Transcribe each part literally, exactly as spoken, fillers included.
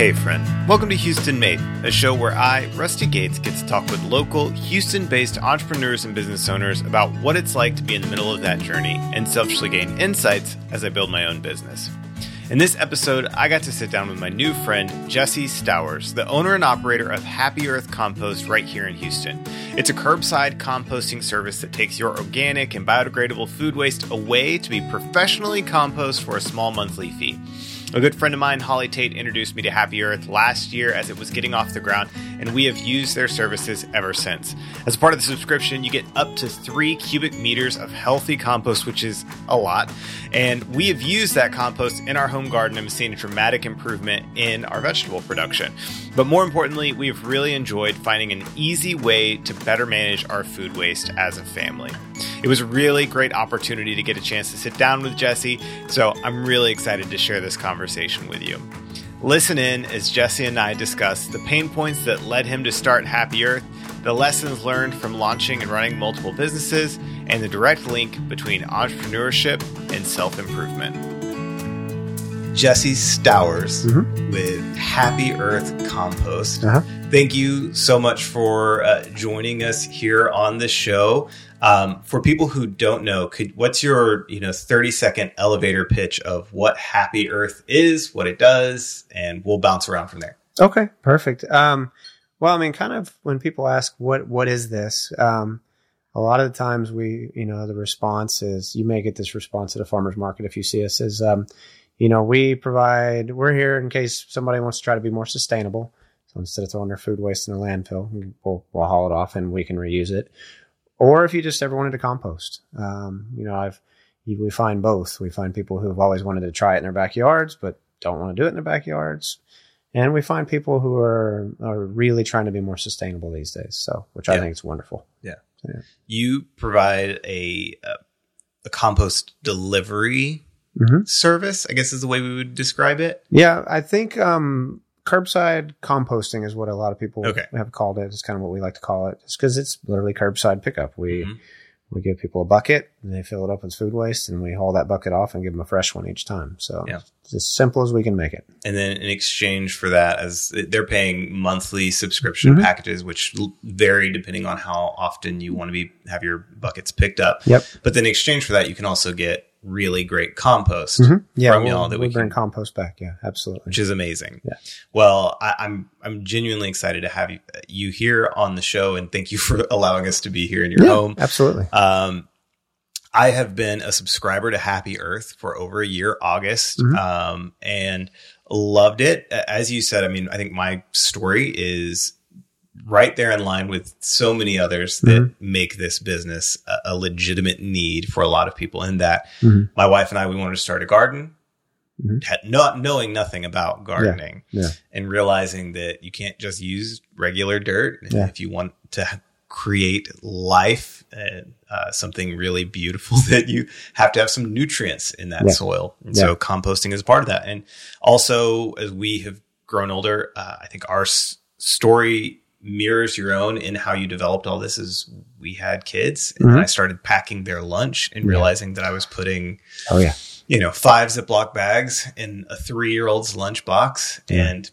Hey friend, welcome to Houston Made, a show where I, Rusty Gates, get to talk with local, Houston-based entrepreneurs and business owners about what it's like to be in the middle of that journey and selfishly gain insights as I build my own business. In this episode, I got to sit down with my new friend, Jesse Stowers, the owner and operator of Happy Earth Compost right here in Houston. It's a curbside composting service that takes your organic and biodegradable food waste away to be professionally composted for a small monthly fee. A good friend of mine, Holly Tate, introduced me to Happy Earth last year as it was getting off the ground, and we have used their services ever since. As part of the subscription, you get up to three cubic meters of healthy compost, which is a lot, and we have used that compost in our home garden and seen a dramatic improvement in our vegetable production. But more importantly, we've really enjoyed finding an easy way to better manage our food waste as a family. It was a really great opportunity to get a chance to sit down with Jesse, so I'm really excited to share this conversation. conversation with you. Listen in as Jesse and I discuss the pain points that led him to start Happy Earth, the lessons learned from launching and running multiple businesses, and the direct link between entrepreneurship and self-improvement. Jesse Stowers mm-hmm. with Happy Earth Compost. Uh-huh. Thank you so much for uh, joining us here on the show. Um, for people who don't know, could, what's your, you know, thirty second elevator pitch of what Happy Earth is, what it does, and we'll bounce around from there. Okay, perfect. Um, well, I mean, kind of when people ask, what, what is this? Um, a lot of the times we, you know, the response is, you may get this response at a farmer's market if you see us, is, um, you know, we provide, we're here in case somebody wants to try to be more sustainable. So instead of throwing their food waste in the landfill, we'll, we'll haul it off and we can reuse it. Or if you just ever wanted to compost, um, you know, I've, we find both. We find people who have always wanted to try it in their backyards, but don't want to do it in their backyards. And we find people who are, are really trying to be more sustainable these days. So, which yeah. I think is wonderful. Yeah. yeah. You provide a, a, a compost delivery mm-hmm. service, I guess is the way we would describe it. Yeah. I think, um, curbside composting is what a lot of people okay. have called it. It's kind of what we like to call it. It's because it's literally curbside pickup. We mm-hmm. we give people a bucket and they fill it up with food waste and we haul that bucket off and give them a fresh one each time. So yeah. it's as simple as we can make it. And then in exchange for that, as they're paying monthly subscription mm-hmm. packages, which vary depending on how often you want to be have your buckets picked up. Yep. But then in exchange for that, you can also get really great compost mm-hmm. yeah, from y'all we'll, that we, we can bring compost back. Yeah, absolutely. Which is amazing. Yeah. Well, I, I'm, I'm genuinely excited to have you, you here on the show and thank you for allowing us to be here in your yeah, home. Absolutely. Um, I have been a subscriber to Happy Earth for over a year, August, mm-hmm. um, and loved it. As you said, I mean, I think my story is right there in line with so many others that mm-hmm. make this business a, a legitimate need for a lot of people. In that mm-hmm. my wife and I, we wanted to start a garden, mm-hmm. had not knowing nothing about gardening yeah. Yeah. and realizing that you can't just use regular dirt. And yeah. if you want to create life and uh, something really beautiful, that you have to have some nutrients in that yeah. soil. And yeah. so composting is part of that. And also as we have grown older, uh, I think our s- story mirrors your own in how you developed all this. Is we had kids and mm-hmm. I started packing their lunch and realizing yeah. that I was putting, oh yeah, you know, five Ziploc bags in a three-year-old's lunch box. Yeah. And,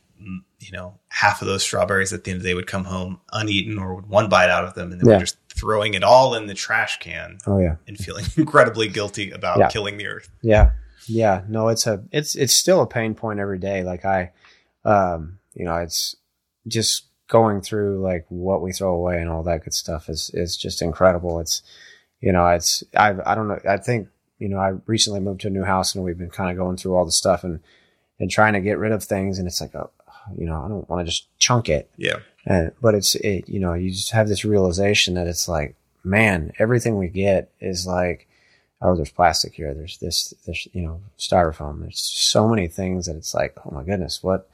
you know, half of those strawberries at the end of the day would come home uneaten or one bite out of them. And they yeah. were just throwing it all in the trash can oh, yeah. and feeling incredibly guilty about yeah. killing the earth. Yeah. Yeah. No, it's a, it's, it's still a pain point every day. Like I, um, you know, it's just, going through like what we throw away and all that good stuff is, is just incredible. It's, you know, it's, I I don't know. I think, you know, I recently moved to a new house and we've been kind of going through all the stuff and, and trying to get rid of things. And it's like, oh, you know, I don't want to just chunk it. Yeah. And, but it's, it, you know, you just have this realization that it's like, man, everything we get is like, oh, there's plastic here. There's this, there's, you know, styrofoam. There's so many things that it's like, oh my goodness, what,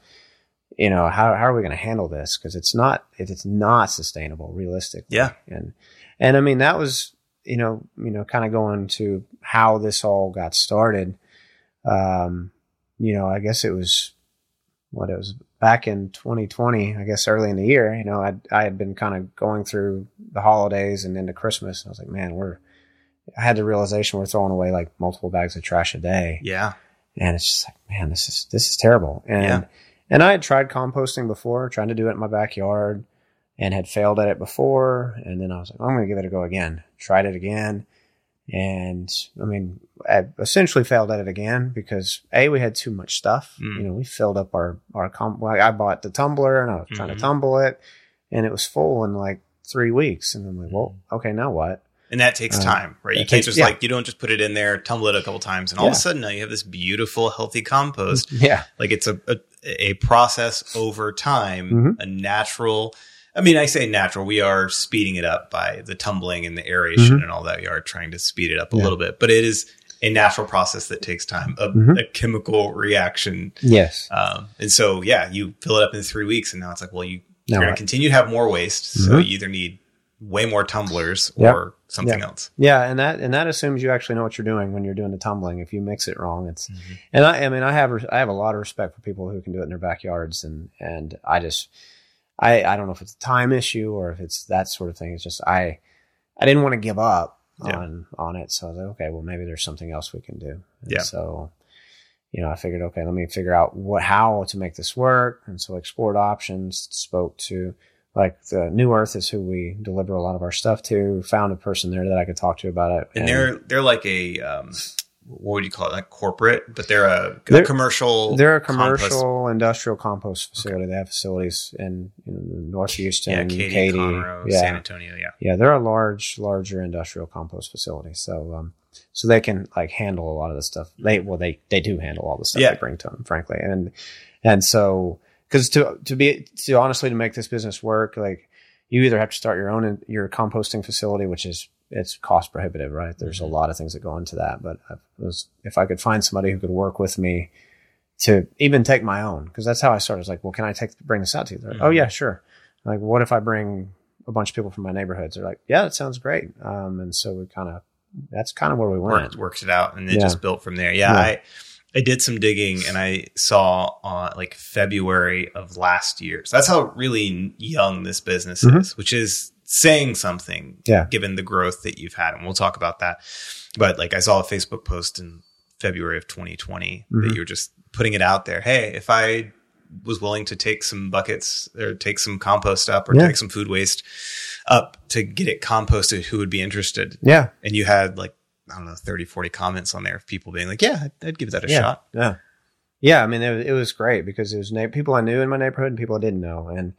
you know, how, how are we going to handle this? Cause it's not, it's not sustainable realistically. Yeah. And, and I mean, that was, you know, you know, kind of going to how this all got started. Um, you know, I guess it was what it was back in twenty twenty, I guess early in the year, you know, I, I had been kind of going through the holidays and into Christmas. And I was like, man, we're, I had the realization we're throwing away like multiple bags of trash a day. Yeah. And it's just like, man, this is, this is terrible. And, yeah. And I had tried composting before, trying to do it in my backyard, and had failed at it before. And then I was like, oh, I'm going to give it a go again. Tried it again. And I mean, I essentially failed at it again because A, we had too much stuff. Mm. You know, we filled up our, our, com- like I bought the tumbler and I was trying mm-hmm. to tumble it, and it was full in like three weeks. And I'm like, well, okay, now what? And that takes uh, time, right? You can't takes, just yeah. like, you don't just put it in there, tumble it a couple times, and all yeah. of a sudden now you have this beautiful, healthy compost. Yeah. Like it's a, a, a process over time, mm-hmm. a natural, I mean, I say natural. We are speeding it up by the tumbling and the aeration mm-hmm. and all that. We are trying to speed it up a yeah. little bit, but it is a natural process that takes time, a, mm-hmm. a chemical reaction. Yes. Um, and so, yeah, you fill it up in three weeks and now it's like, well, you, you're going to continue to have more waste. Mm-hmm. So you either need way more tumblers yep. or something yep. else. Yeah. And that, and that assumes you actually know what you're doing when you're doing the tumbling. If you mix it wrong, it's, mm-hmm. and I, I mean, I have, I have a lot of respect for people who can do it in their backyards, and, and I just, I, I don't know if it's a time issue or if it's that sort of thing. It's just I I didn't want to give up yeah. on on it. So I was like, okay, well, maybe there's something else we can do. And yeah. so, you know, I figured, okay, let me figure out what how to make this work. And so I explored options, spoke to, like, the New Earth is who we deliver a lot of our stuff to. Found a person there that I could talk to about it. And, and they're they're like a um what would you call it? Like corporate, but they're a, a they're, commercial. They're a commercial compost. Industrial compost facility. Okay. They have facilities in, in North Houston, yeah, Katy, Katy Conroe, yeah. San Antonio. Yeah. Yeah. They're a large, larger industrial compost facility. So, um, so they can like handle a lot of the stuff. They, well, they, they do handle all the stuff yeah. they bring to them, frankly. And, and so, cause to, to be, to honestly, to make this business work, like you either have to start your own, your composting facility, which is, it's cost prohibitive, right? There's a lot of things that go into that, but I was, if I could find somebody who could work with me to even take my own, because that's how I started. I was like, well, can I take, bring this out to you? They're like, mm-hmm. oh yeah, sure. I'm like, what if I bring a bunch of people from my neighborhoods? They're like, yeah, that sounds great. Um, and so we kind of, that's kind of where we went. Worked, worked it out and then yeah. just built from there. Yeah, yeah. I, I did some digging and I saw on uh, like February of last year. So that's how really young this business mm-hmm. is, which is saying something yeah. given the growth that you've had. And we'll talk about that. But like I saw a Facebook post in February of twenty twenty mm-hmm. that you were just putting it out there. Hey, if I was willing to take some buckets or take some compost up or yeah. take some food waste up to get it composted, who would be interested? Yeah. And you had like, I don't know, thirty, forty comments on there of people being like, yeah, I'd give that a yeah. shot. Yeah. Yeah. I mean, it, it was great because it was na- people I knew in my neighborhood and people I didn't know. And,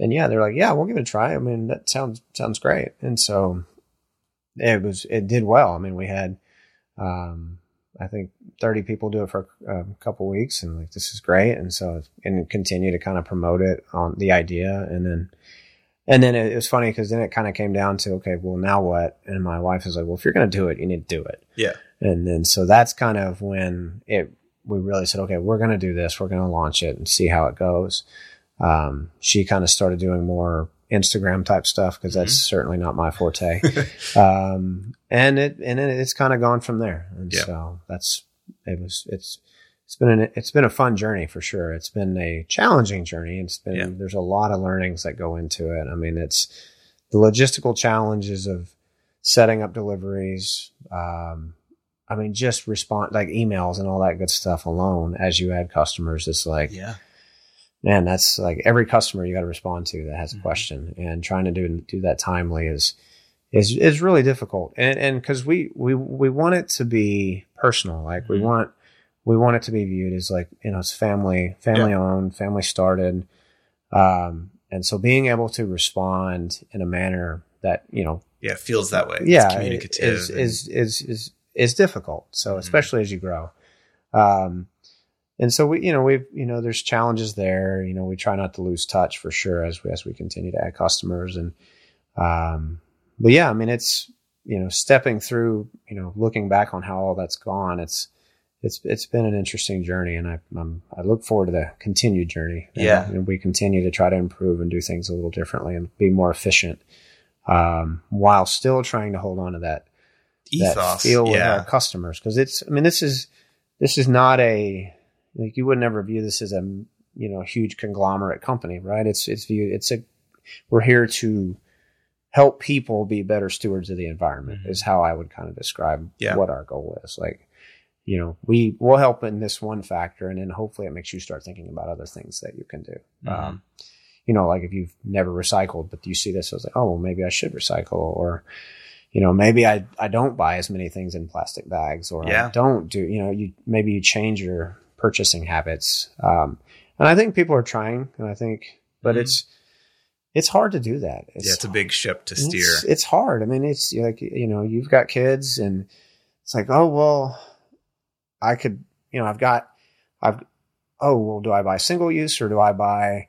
And yeah, they're like, yeah, we'll give it a try. I mean, that sounds, sounds great. And so it was, it did well. I mean, we had, um, I think thirty people do it for a couple of weeks and like, this is great. And so, and continue to kind of promote it on the idea. And then, and then it, it was funny because then it kind of came down to, okay, well now what? And my wife is like, well, if you're going to do it, you need to do it. Yeah. And then, so that's kind of when it, we really said, okay, we're going to do this. We're going to launch it and see how it goes. Um, she kind of started doing more Instagram type stuff because that's mm-hmm. certainly not my forte. um, and it, and it, it's kind of gone from there. And yeah. so that's, it was, it's, it's been an, it's been a fun journey for sure. It's been a challenging journey. It's been, yeah. there's a lot of learnings that go into it. I mean, it's the logistical challenges of setting up deliveries. Um, I mean, just respond like emails and all that good stuff alone as you add customers. It's like, yeah. man, that's like every customer you got to respond to that has a mm-hmm. question, and trying to do do that timely is is is really difficult. And and because we we we want it to be personal, like mm-hmm. we want we want it to be viewed as like, you know, it's family family yeah. owned, family started, um, and so being able to respond in a manner that, you know, yeah feels that way, yeah, it's communicative is, and... is is is is difficult. So mm-hmm. especially as you grow. Um, And so we, you know, we've, you know, there's challenges there. You know, we try not to lose touch for sure as we, as we continue to add customers. And, um, but yeah, I mean, it's, you know, stepping through, you know, looking back on how all that's gone, it's, it's, it's been an interesting journey, and I, I'm, I look forward to the continued journey. And, yeah. And we continue to try to improve and do things a little differently and be more efficient, um, while still trying to hold on to that, ethos, that feel yeah. with our customers. Cause it's, I mean, this is, this is not a, like, you would never view this as a, you know, huge conglomerate company, right? It's, it's viewed, it's a, we're here to help people be better stewards of the environment mm-hmm. is how I would kind of describe yeah. what our goal is. Like, you know, we will help in this one factor, and then hopefully it makes you start thinking about other things that you can do. Mm-hmm. Um, you know, like if you've never recycled, but you see this, I was like, oh, well, maybe I should recycle, or, you know, maybe I, I don't buy as many things in plastic bags, or yeah. I don't do, you know, you, maybe you change your purchasing habits. Um, and I think people are trying, and I think, but mm-hmm. it's, it's hard to do that. It's, yeah, it's a big ship to steer. It's, it's hard. I mean, it's like, you know, you've got kids, and it's like, oh, well, I could, you know, I've got, I've, oh, well, do I buy single use, or do I buy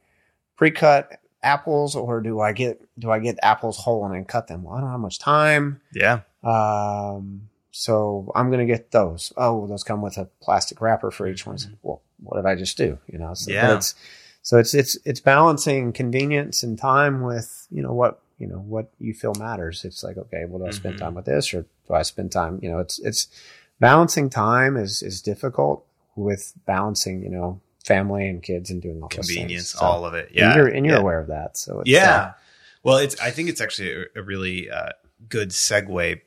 pre-cut apples, or do I get, do I get apples whole and then cut them? Well, I don't have much time. Yeah. Um, so I'm going to get those. Oh, those come with a plastic wrapper for each one. It's like, well, what did I just do? You know, so yeah. it's, So it's it's it's balancing convenience and time with, you know, what you know what you feel matters. It's like, okay, well, do I mm-hmm. spend time with this, or do I spend time? You know, it's it's balancing time is is difficult with balancing, you know, family and kids and doing all those things. Convenience, so, all of it. Yeah, and you're, and you're yeah. aware of that. So it's, yeah, uh, well, it's I think it's actually a, a really uh, good segue,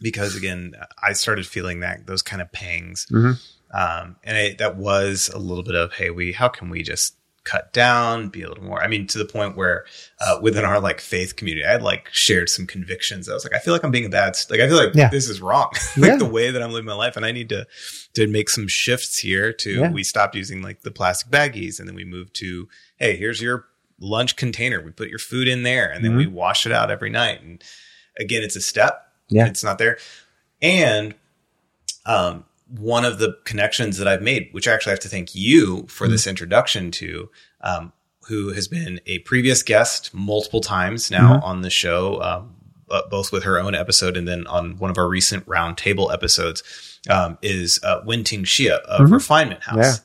because again, I started feeling that those kind of pangs, mm-hmm. um, and I, that was a little bit of, hey, we how can we just cut down, be a little more, I mean, to the point where, uh, within our like faith community, I had like shared some convictions. I was like, I feel like I'm being a bad, like, I feel like yeah. this is wrong, like yeah. the way that I'm living my life. And I need to, to make some shifts here to, yeah. we stopped using like the plastic baggies, and then we moved to, hey, here's your lunch container. We put your food in there, and then mm-hmm. we wash it out every night. And again, it's a step. Yeah. It's not there. And, um, one of the connections that I've made, which I actually have to thank you for mm-hmm. this introduction to, um, who has been a previous guest multiple times now mm-hmm. on the show, um, but both with her own episode and then on one of our recent roundtable episodes, um, is uh, Wen-Ting Hsia of mm-hmm. Refinement House. Yeah.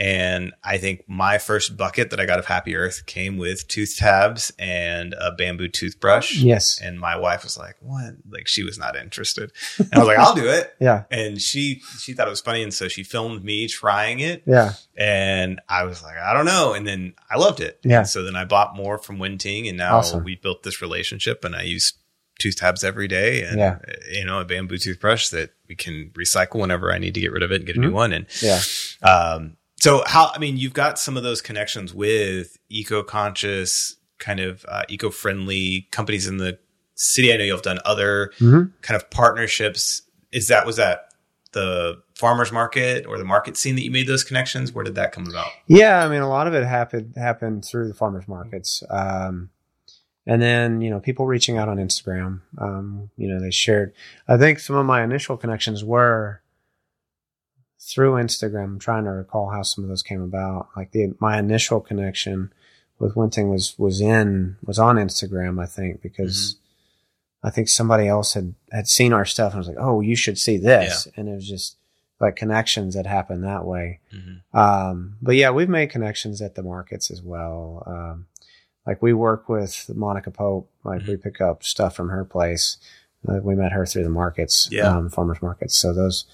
And I think my first bucket that I got of Happy Earth came with tooth tabs and a bamboo toothbrush. Yes. And my wife was like, what? Like, she was not interested. And I was like, I'll do it. Yeah. And she, she thought it was funny. And so she filmed me trying it. Yeah. And I was like, I don't know. And then I loved it. Yeah. And so then I bought more from Wen-Ting, and now awesome. we built this relationship, and I use tooth tabs every day, and yeah. you know, a bamboo toothbrush that we can recycle whenever I need to get rid of it and get a mm-hmm. new one. And yeah. um, So how, I mean, you've got some of those connections with eco-conscious, kind of uh, eco-friendly companies in the city. I know you've done other mm-hmm. kind of partnerships. Is that, was that the farmers market or the market scene that you made those connections? Where did that come about? Yeah. I mean, a lot of it happened, happened through the farmers markets. Um, and then, you know, people reaching out on Instagram, um, you know, they shared, I think some of my initial connections were through Instagram. I'm trying to recall how some of those came about. Like the, my initial connection with Wen-Ting was, was in, was on Instagram, I think, because mm-hmm. I think somebody else had, had seen our stuff and was like, oh, you should see this. Yeah. And it was just like connections that happened that way. Mm-hmm. Um, but yeah, we've made connections at the markets as well. Um, like we work with Monica Pope, like mm-hmm. we pick up stuff from her place. Uh, we met her through the markets, yeah. um, farmers markets. So those,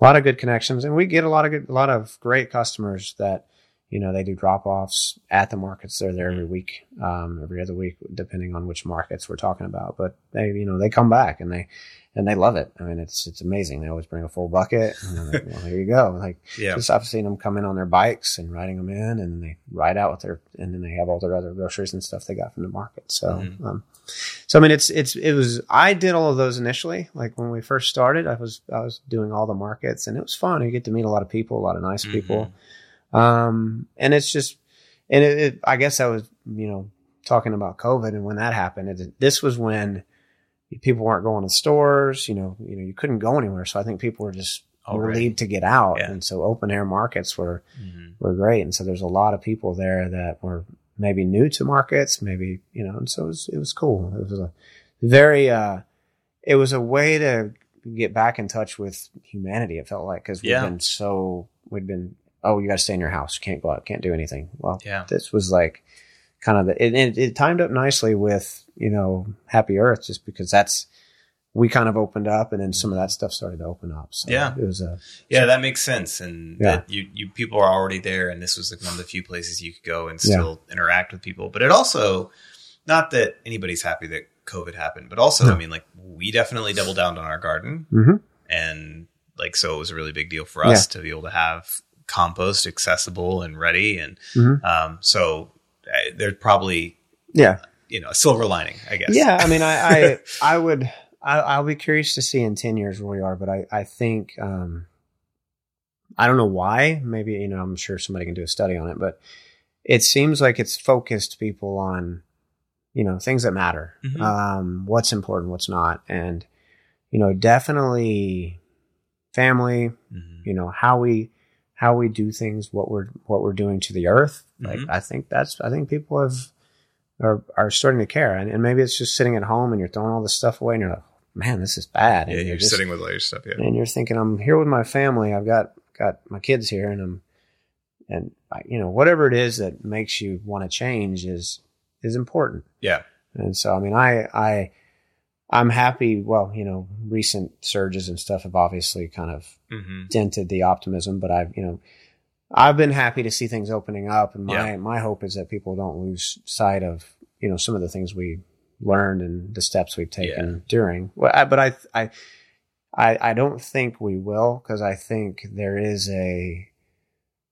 a lot of good connections, and we get a lot of good, a lot of great customers that, you know, they do drop-offs at the markets. They're there every week, um, every other week, depending on which markets we're talking about. But they, you know, they come back and they, and they love it. I mean, it's, it's amazing. They always bring a full bucket. And I'm like, well, there you go. Like, yeah. just, I've seen them come in on their bikes and riding them in, and they ride out with their, and then they have all their other groceries and stuff they got from the market. So, mm-hmm. um, so, I mean, it's, it's, it was, I did all of those initially. Like when we first started, I was, I was doing all the markets, and it was fun. You get to meet a lot of people, a lot of nice mm-hmm. people. Um, and it's just, and it, it, I guess I was, you know, talking about COVID, and when that happened, it, this was when people weren't going to stores, you know, you know, you couldn't go anywhere. So I think people were just Already. relieved to get out. Yeah. And so open air markets were, mm-hmm. were great. And so there's a lot of people there that were maybe new to markets, maybe, you know, and so it was, it was cool. It was a very, uh, it was a way to get back in touch with humanity. It felt like, cause we've yeah. been so, we'd been, oh, you got to stay in your house. You can't go out. Can't do anything. Well, yeah. this was like kind of the, it, it, it timed up nicely with, you know, Happy Earth, just because that's, we kind of opened up, and then some of that stuff started to open up. So yeah. it was a, yeah, so, that makes sense. And yeah. that you, you people are already there, and this was like one of the few places you could go and still yeah. interact with people. But it also, not that anybody's happy that COVID happened, but also, no. I mean, like we definitely doubled down on our garden mm-hmm. and Like, so it was a really big deal for us yeah. to be able to have compost accessible and ready. And mm-hmm. um, so uh, there's probably, yeah, you know, a silver lining, I guess. Yeah. I mean, I, I, I would, I, I'll be curious to see in ten years where we are, but I, I think, um, I don't know why, maybe, you know, I'm sure somebody can do a study on it, but it seems like it's focused people on, you know, things that matter, mm-hmm. um, what's important, what's not. And, you know, definitely family, mm-hmm. you know, how we, how we do things, what we're, what we're doing to the earth. Like, mm-hmm. I think that's, I think people have, are, are starting to care. And, and maybe it's just sitting at home and you're throwing all this stuff away and you're like, man, this is bad. And yeah. You're, you're just sitting with all your stuff. Yeah. And you're thinking, I'm here with my family. I've got, got my kids here and I'm, and I, you know, whatever it is that makes you want to change is, is important. Yeah. And so, I mean, I, I, I'm happy. Well, you know, recent surges and stuff have obviously kind of mm-hmm. dented the optimism, but I've, you know, I've been happy to see things opening up. And my, yeah. my hope is that people don't lose sight of, you know, some of the things we learned and the steps we've taken yeah. during. Well, I, but I, I, I, I don't think we will, because I think there is a,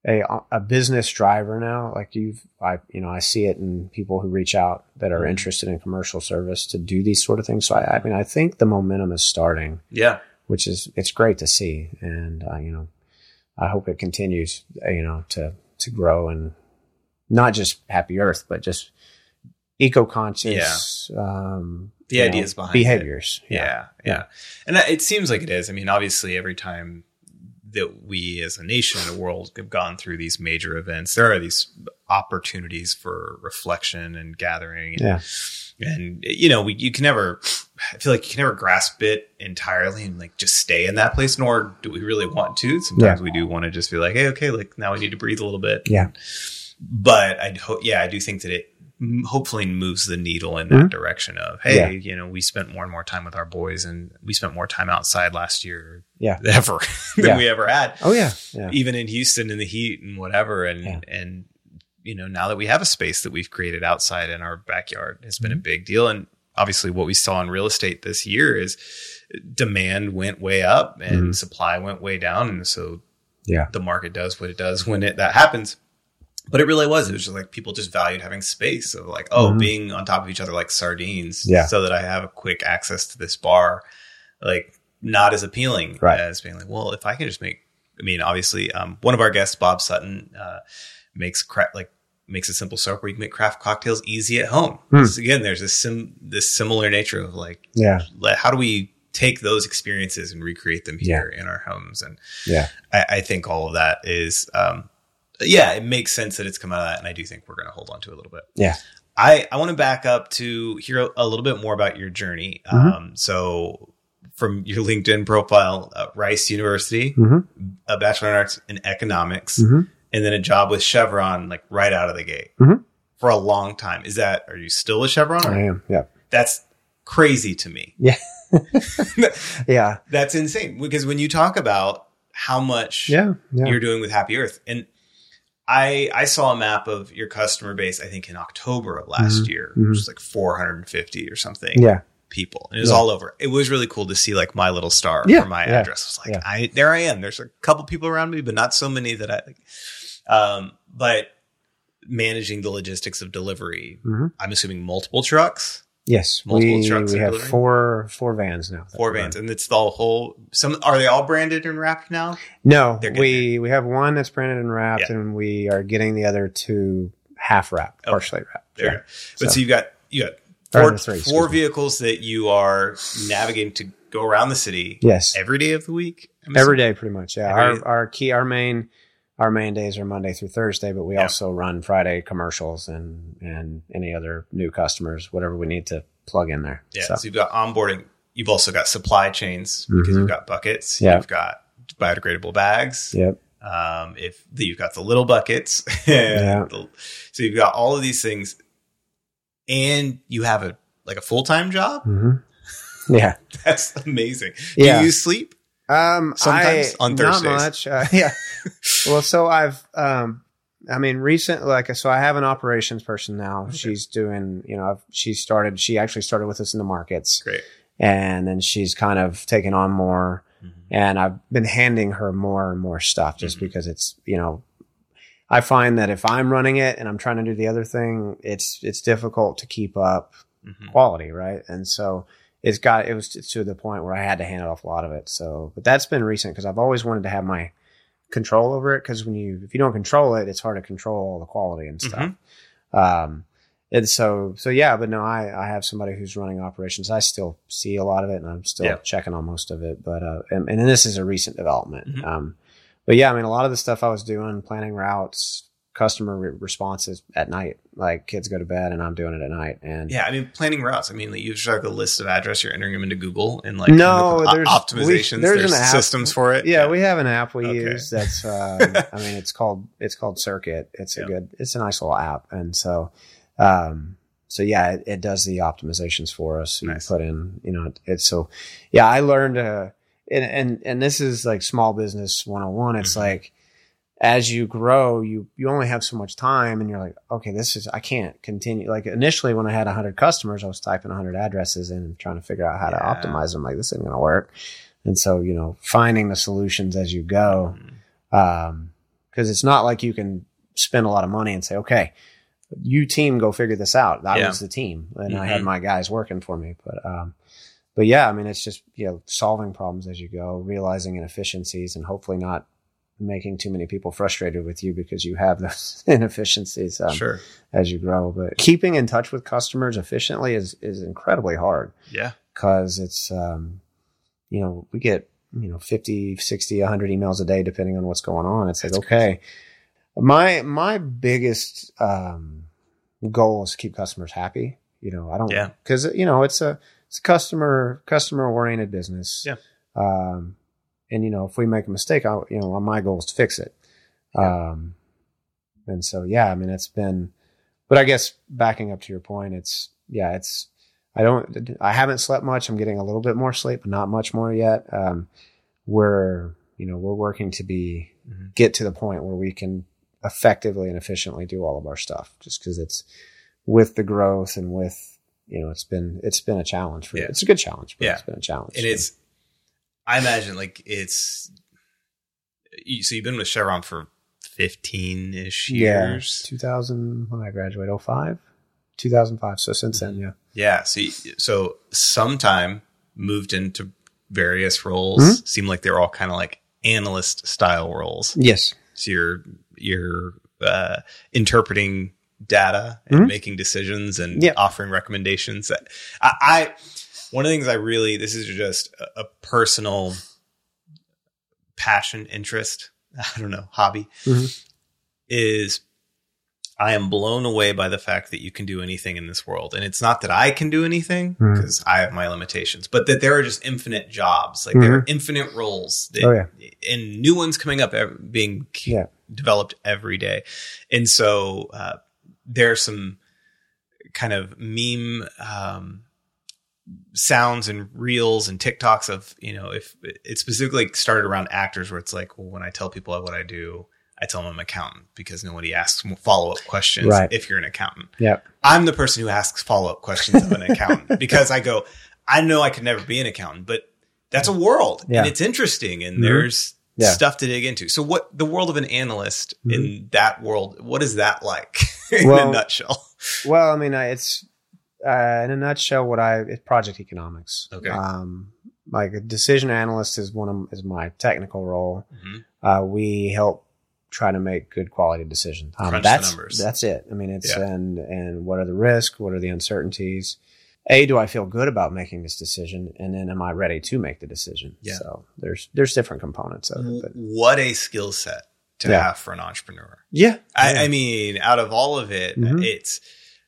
a, a business driver now. Like you've, I, you know, I see it in people who reach out that are interested in commercial service to do these sort of things. So I, I mean, I think the momentum is starting. Yeah. Which is, it's great to see. And uh, you know, I hope it continues, you know, to, to grow, and not just Happy Earth, but just eco-conscious, yeah. um, the ideas know, behind behaviors. It. Yeah. Yeah. Yeah. And it seems like it is. I mean, obviously every time that we as a nation and a world have gone through these major events, there are these opportunities for reflection and gathering. And, yeah. and you know, we, you can never, I feel like you can never grasp it entirely and like just stay in that place, nor do we really want to. Sometimes yeah. we do want to just be like, hey, okay, like now we need to breathe a little bit. Yeah. But I hope, yeah, I do think that it hopefully moves the needle in that mm-hmm. direction of, hey, yeah. you know, we spent more and more time with our boys, and we spent more time outside last year yeah. ever than yeah. we ever had. Oh yeah. yeah. Even in Houston in the heat and whatever. And, yeah. and, you know, now that we have a space that we've created outside in our backyard, it's been mm-hmm. a big deal. And obviously what we saw in real estate this year is demand went way up and mm-hmm. supply went way down. And so yeah. the market does what it does when it, that happens. But it really was. It was just like people just valued having space of like, oh, mm-hmm. being on top of each other like sardines yeah. so that I have a quick access to this bar, like not as appealing right. as being like, well, if I can just make, I mean, obviously um, one of our guests, Bob Sutton, uh, makes cra- like makes a simple soap where you can make craft cocktails easy at home. Mm. So again, there's this, sim- this similar nature of like, yeah, how do we take those experiences and recreate them here yeah. in our homes? And yeah, I, I think all of that is, um, yeah, it makes sense that it's come out of that. And I do think we're going to hold on to it a little bit. Yeah. I, I want to back up to hear a little bit more about your journey. Mm-hmm. Um, so from your LinkedIn profile, uh, Rice University, mm-hmm. a Bachelor in Arts in Economics, mm-hmm. and then a job with Chevron, like right out of the gate mm-hmm. for a long time. Is that, are you still with Chevron? Or? I am. Yeah. That's crazy to me. Yeah. yeah. That's insane. Because when you talk about how much yeah, yeah. you're doing with Happy Earth, and I, I saw a map of your customer base, I think, in October of last mm-hmm. year, mm-hmm. which was like four hundred fifty or something yeah. people. And it was yeah. all over. It was really cool to see like my little star yeah. for my yeah. address. It was like, yeah. I, there I am. There's a couple people around me, but not so many that I, um, but managing the logistics of delivery, mm-hmm. I'm assuming multiple trucks. Yes. Multiple we, trucks. We have delivery? four, four vans now. Four vans. Running. And it's the whole, some, are they all branded and wrapped now? No, we, there. we have one that's branded and wrapped yeah. and we are getting the other two half wrapped, okay. partially wrapped. There yeah. you go. But so, so you've got, you got four, three, four vehicles me. that you are navigating to go around the city. Yes. Every day of the week. Every day, pretty much. Yeah. Every our, day. our key, our main, our main days are Monday through Thursday, but we yeah. also run Friday commercials and, and any other new customers, whatever we need to plug in there. Yeah. So, so you've got onboarding. You've also got supply chains because mm-hmm. you've got buckets. Yep. You've got biodegradable bags. Yep. Um, if the, you've got the little buckets, yeah. the, so you've got all of these things, and you have a like a full time job. Mm-hmm. Yeah, that's amazing. Yeah. Do you sleep? Um, sometimes I, on Thursdays. Not much. Uh, yeah. Well, so I've, um, I mean, recent, like, so I have an operations person now. Okay. She's doing, you know, I've, she started, she actually started with us in the markets. Great. And then she's kind of taken on more, Mm-hmm. And I've been handing her more and more stuff just mm-hmm. because it's, you know, I find that if I'm running it and I'm trying to do the other thing, it's, it's difficult to keep up mm-hmm. quality. Right. And so it's got, it was to the point where I had to hand off a lot of it. So, but that's been recent because I've always wanted to have my control over it. Cause when you, if you don't control it, it's hard to control the quality and stuff. Mm-hmm. Um, and so, so yeah, but no, I, I have somebody who's running operations. I still see a lot of it and I'm still yeah. checking on most of it, but, uh, and, and this is a recent development. Mm-hmm. Um, But yeah, I mean, a lot of the stuff I was doing, planning routes, customer re- responses at night, like kids go to bed and I'm doing it at night. And yeah, I mean, planning routes. I mean, like, you just have the list of address, you're entering them into Google and like no, there's, optimizations, we, there's, there's systems for it. Yeah, yeah, we have an app we okay. use that's, um, I mean, it's called, it's called Circuit. It's yep. a good, it's a nice little app. And so, um, so yeah, it, it does the optimizations for us. You nice. Put in, you know, it's it, so yeah, I learned, uh, And, and and this is like small business one oh one. It's mm-hmm. like as you grow, you you only have so much time, and you're like, okay, this is I can't continue. Like initially, when I had one hundred customers, I was typing one hundred addresses in and trying to figure out how yeah. to optimize them. Like this isn't going to work. And so you know, finding the solutions as you go, because mm-hmm. um, it's not like you can spend a lot of money and say, okay, you team go figure this out. That yeah. was the team, and mm-hmm. I had my guys working for me, but. Um, But yeah, I mean, it's just, you know, solving problems as you go, realizing inefficiencies and hopefully not making too many people frustrated with you because you have those inefficiencies um, sure. as you grow. But keeping in touch with customers efficiently is, is incredibly hard. Yeah. Because it's, um, you know, we get, you know, fifty, sixty, one hundred emails a day, depending on what's going on. It's That's like, crazy. Okay, my, my biggest um, goal is to keep customers happy. You know, I don't, because, yeah. you know, it's a, It's a customer, customer oriented business. Yeah. Um, and you know, if we make a mistake, I, you know, my goal is to fix it. Yeah. Um, and so, yeah, I mean, it's been, but I guess backing up to your point, it's, yeah, it's, I don't, I haven't slept much. I'm getting a little bit more sleep, but not much more yet. Um, we're, you know, we're working to be, mm-hmm. get to the point where we can effectively and efficiently do all of our stuff just because it's with the growth and with, you know, it's been, it's been a challenge for yeah. It's a good challenge, but yeah. it's been a challenge. And it's, I imagine like it's, you, so you've been with Chevron for fifteen ish years. Yeah. two thousand when I graduated, oh five, two thousand five. So since mm-hmm. then, yeah. Yeah. So, you, so sometime moved into various roles, mm-hmm. seemed like they were all kind of like analyst style roles. Yes. So you're, you're, uh, interpreting data and mm-hmm. making decisions and yep. offering recommendations that I, I, one of the things I really, this is just a, a personal passion, interest, I don't know, hobby mm-hmm. is I am blown away by the fact that you can do anything in this world. And it's not that I can do anything because mm-hmm. I have my limitations, but that there are just infinite jobs. Like mm-hmm. there are infinite roles that, oh, yeah. and new ones coming up, being yeah. developed every day. And so, uh, there's some kind of meme um, sounds and reels and TikToks of, you know, if it specifically started around actors where it's like, well, when I tell people what I do, I tell them I'm an accountant because nobody asks follow-up questions right. if you're an accountant. Yep. I'm the person who asks follow-up questions of an accountant because I go, I know I could never be an accountant, but that's a world yeah. and it's interesting and mm-hmm. there's yeah. stuff to dig into. So what the world of an analyst mm-hmm. in that world, what is that like? In well, a nutshell. Well, I mean, it's uh, in a nutshell what I it's project economics. Okay. Um, like a decision analyst is one of is my technical role. Mm-hmm. Uh, we help try to make good quality decisions. Um, Crunch that's the numbers. That's it. I mean, it's yeah. and and what are the risks? What are the uncertainties? A, do I feel good about making this decision? And then am I ready to make the decision? Yeah. So there's there's different components of it. But. What a skill set. To yeah. have for an entrepreneur. Yeah. I, yeah. I mean, out of all of it, mm-hmm. it's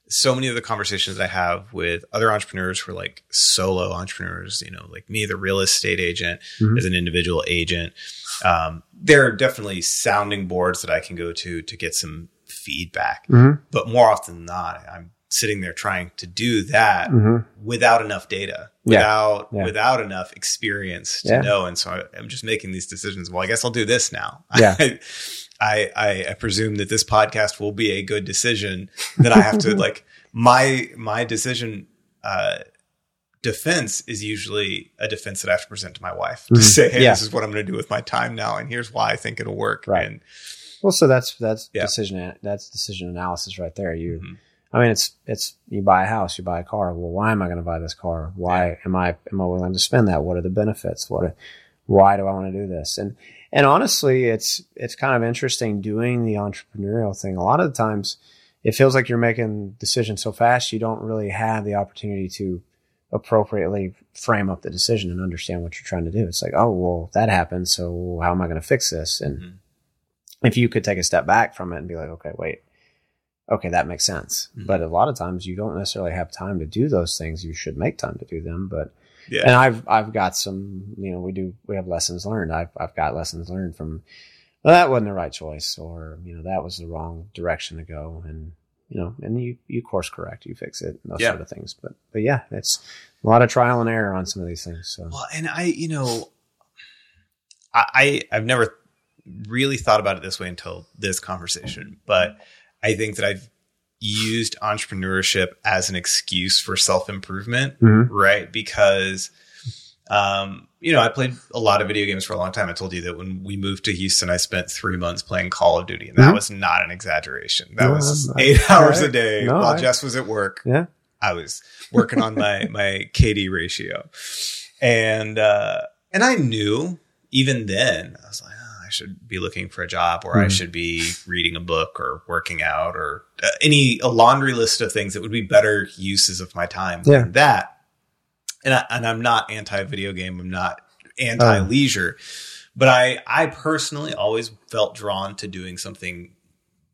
so many of the conversations I have with other entrepreneurs who are like solo entrepreneurs, you know, like me, the real estate agent mm-hmm. as an individual agent. Um, there are definitely sounding boards that I can go to to get some feedback, mm-hmm. but more often than not, I'm sitting there trying to do that mm-hmm. without enough data, without yeah. Yeah. without enough experience to yeah. know. And so I, I'm just making these decisions. Well, I guess I'll do this now. Yeah. I, I, I presume that this podcast will be a good decision that I have to like my, my decision, uh, defense is usually a defense that I have to present to my wife to mm-hmm. say, hey, yeah. this is what I'm going to do with my time now, and here's why I think it'll work. Right. And, well, so that's that's yeah. decision that's decision analysis right there. You, mm-hmm. I mean, it's it's you buy a house, you buy a car. Well, why am I going to buy this car? Why yeah. am I am I willing to spend that? What are the benefits? What are, why do I want to do this? And and honestly, it's it's kind of interesting doing the entrepreneurial thing. A lot of the times, it feels like you're making decisions so fast you don't really have the opportunity to appropriately frame up the decision and understand what you're trying to do. It's like, oh, well, that happened. So how am I going to fix this? And mm-hmm. if you could take a step back from it and be like, okay, wait, okay, that makes sense. Mm-hmm. But a lot of times you don't necessarily have time to do those things. You should make time to do them. But, yeah. and I've, I've got some, you know, we do, we have lessons learned. I've, I've got lessons learned from, well, that wasn't the right choice, or, you know, that was the wrong direction to go. And, you know, and you, you course correct, you fix it, those yeah. sort of things. But, but yeah, it's a lot of trial and error on some of these things. So, well, and I, you know, I, I've never really thought about it this way until this conversation, but I think that I've used entrepreneurship as an excuse for self-improvement, mm-hmm. right? Because, um, you know, I played a lot of video games for a long time. I told you that when we moved to Houston, I spent three months playing Call of Duty, and that mm-hmm. was not an exaggeration. That no, was I, eight I, hours I, a day no, while I, Jess was at work. Yeah, I was working on my, my K D ratio. And, uh, and I knew even then, I was like, oh, I should be looking for a job, or mm-hmm. I should be reading a book or working out, or uh, any, a laundry list of things that would be better uses of my time yeah. than that. And, I, and I'm not anti-video game. I'm not anti-leisure. Uh, but I, I personally always felt drawn to doing something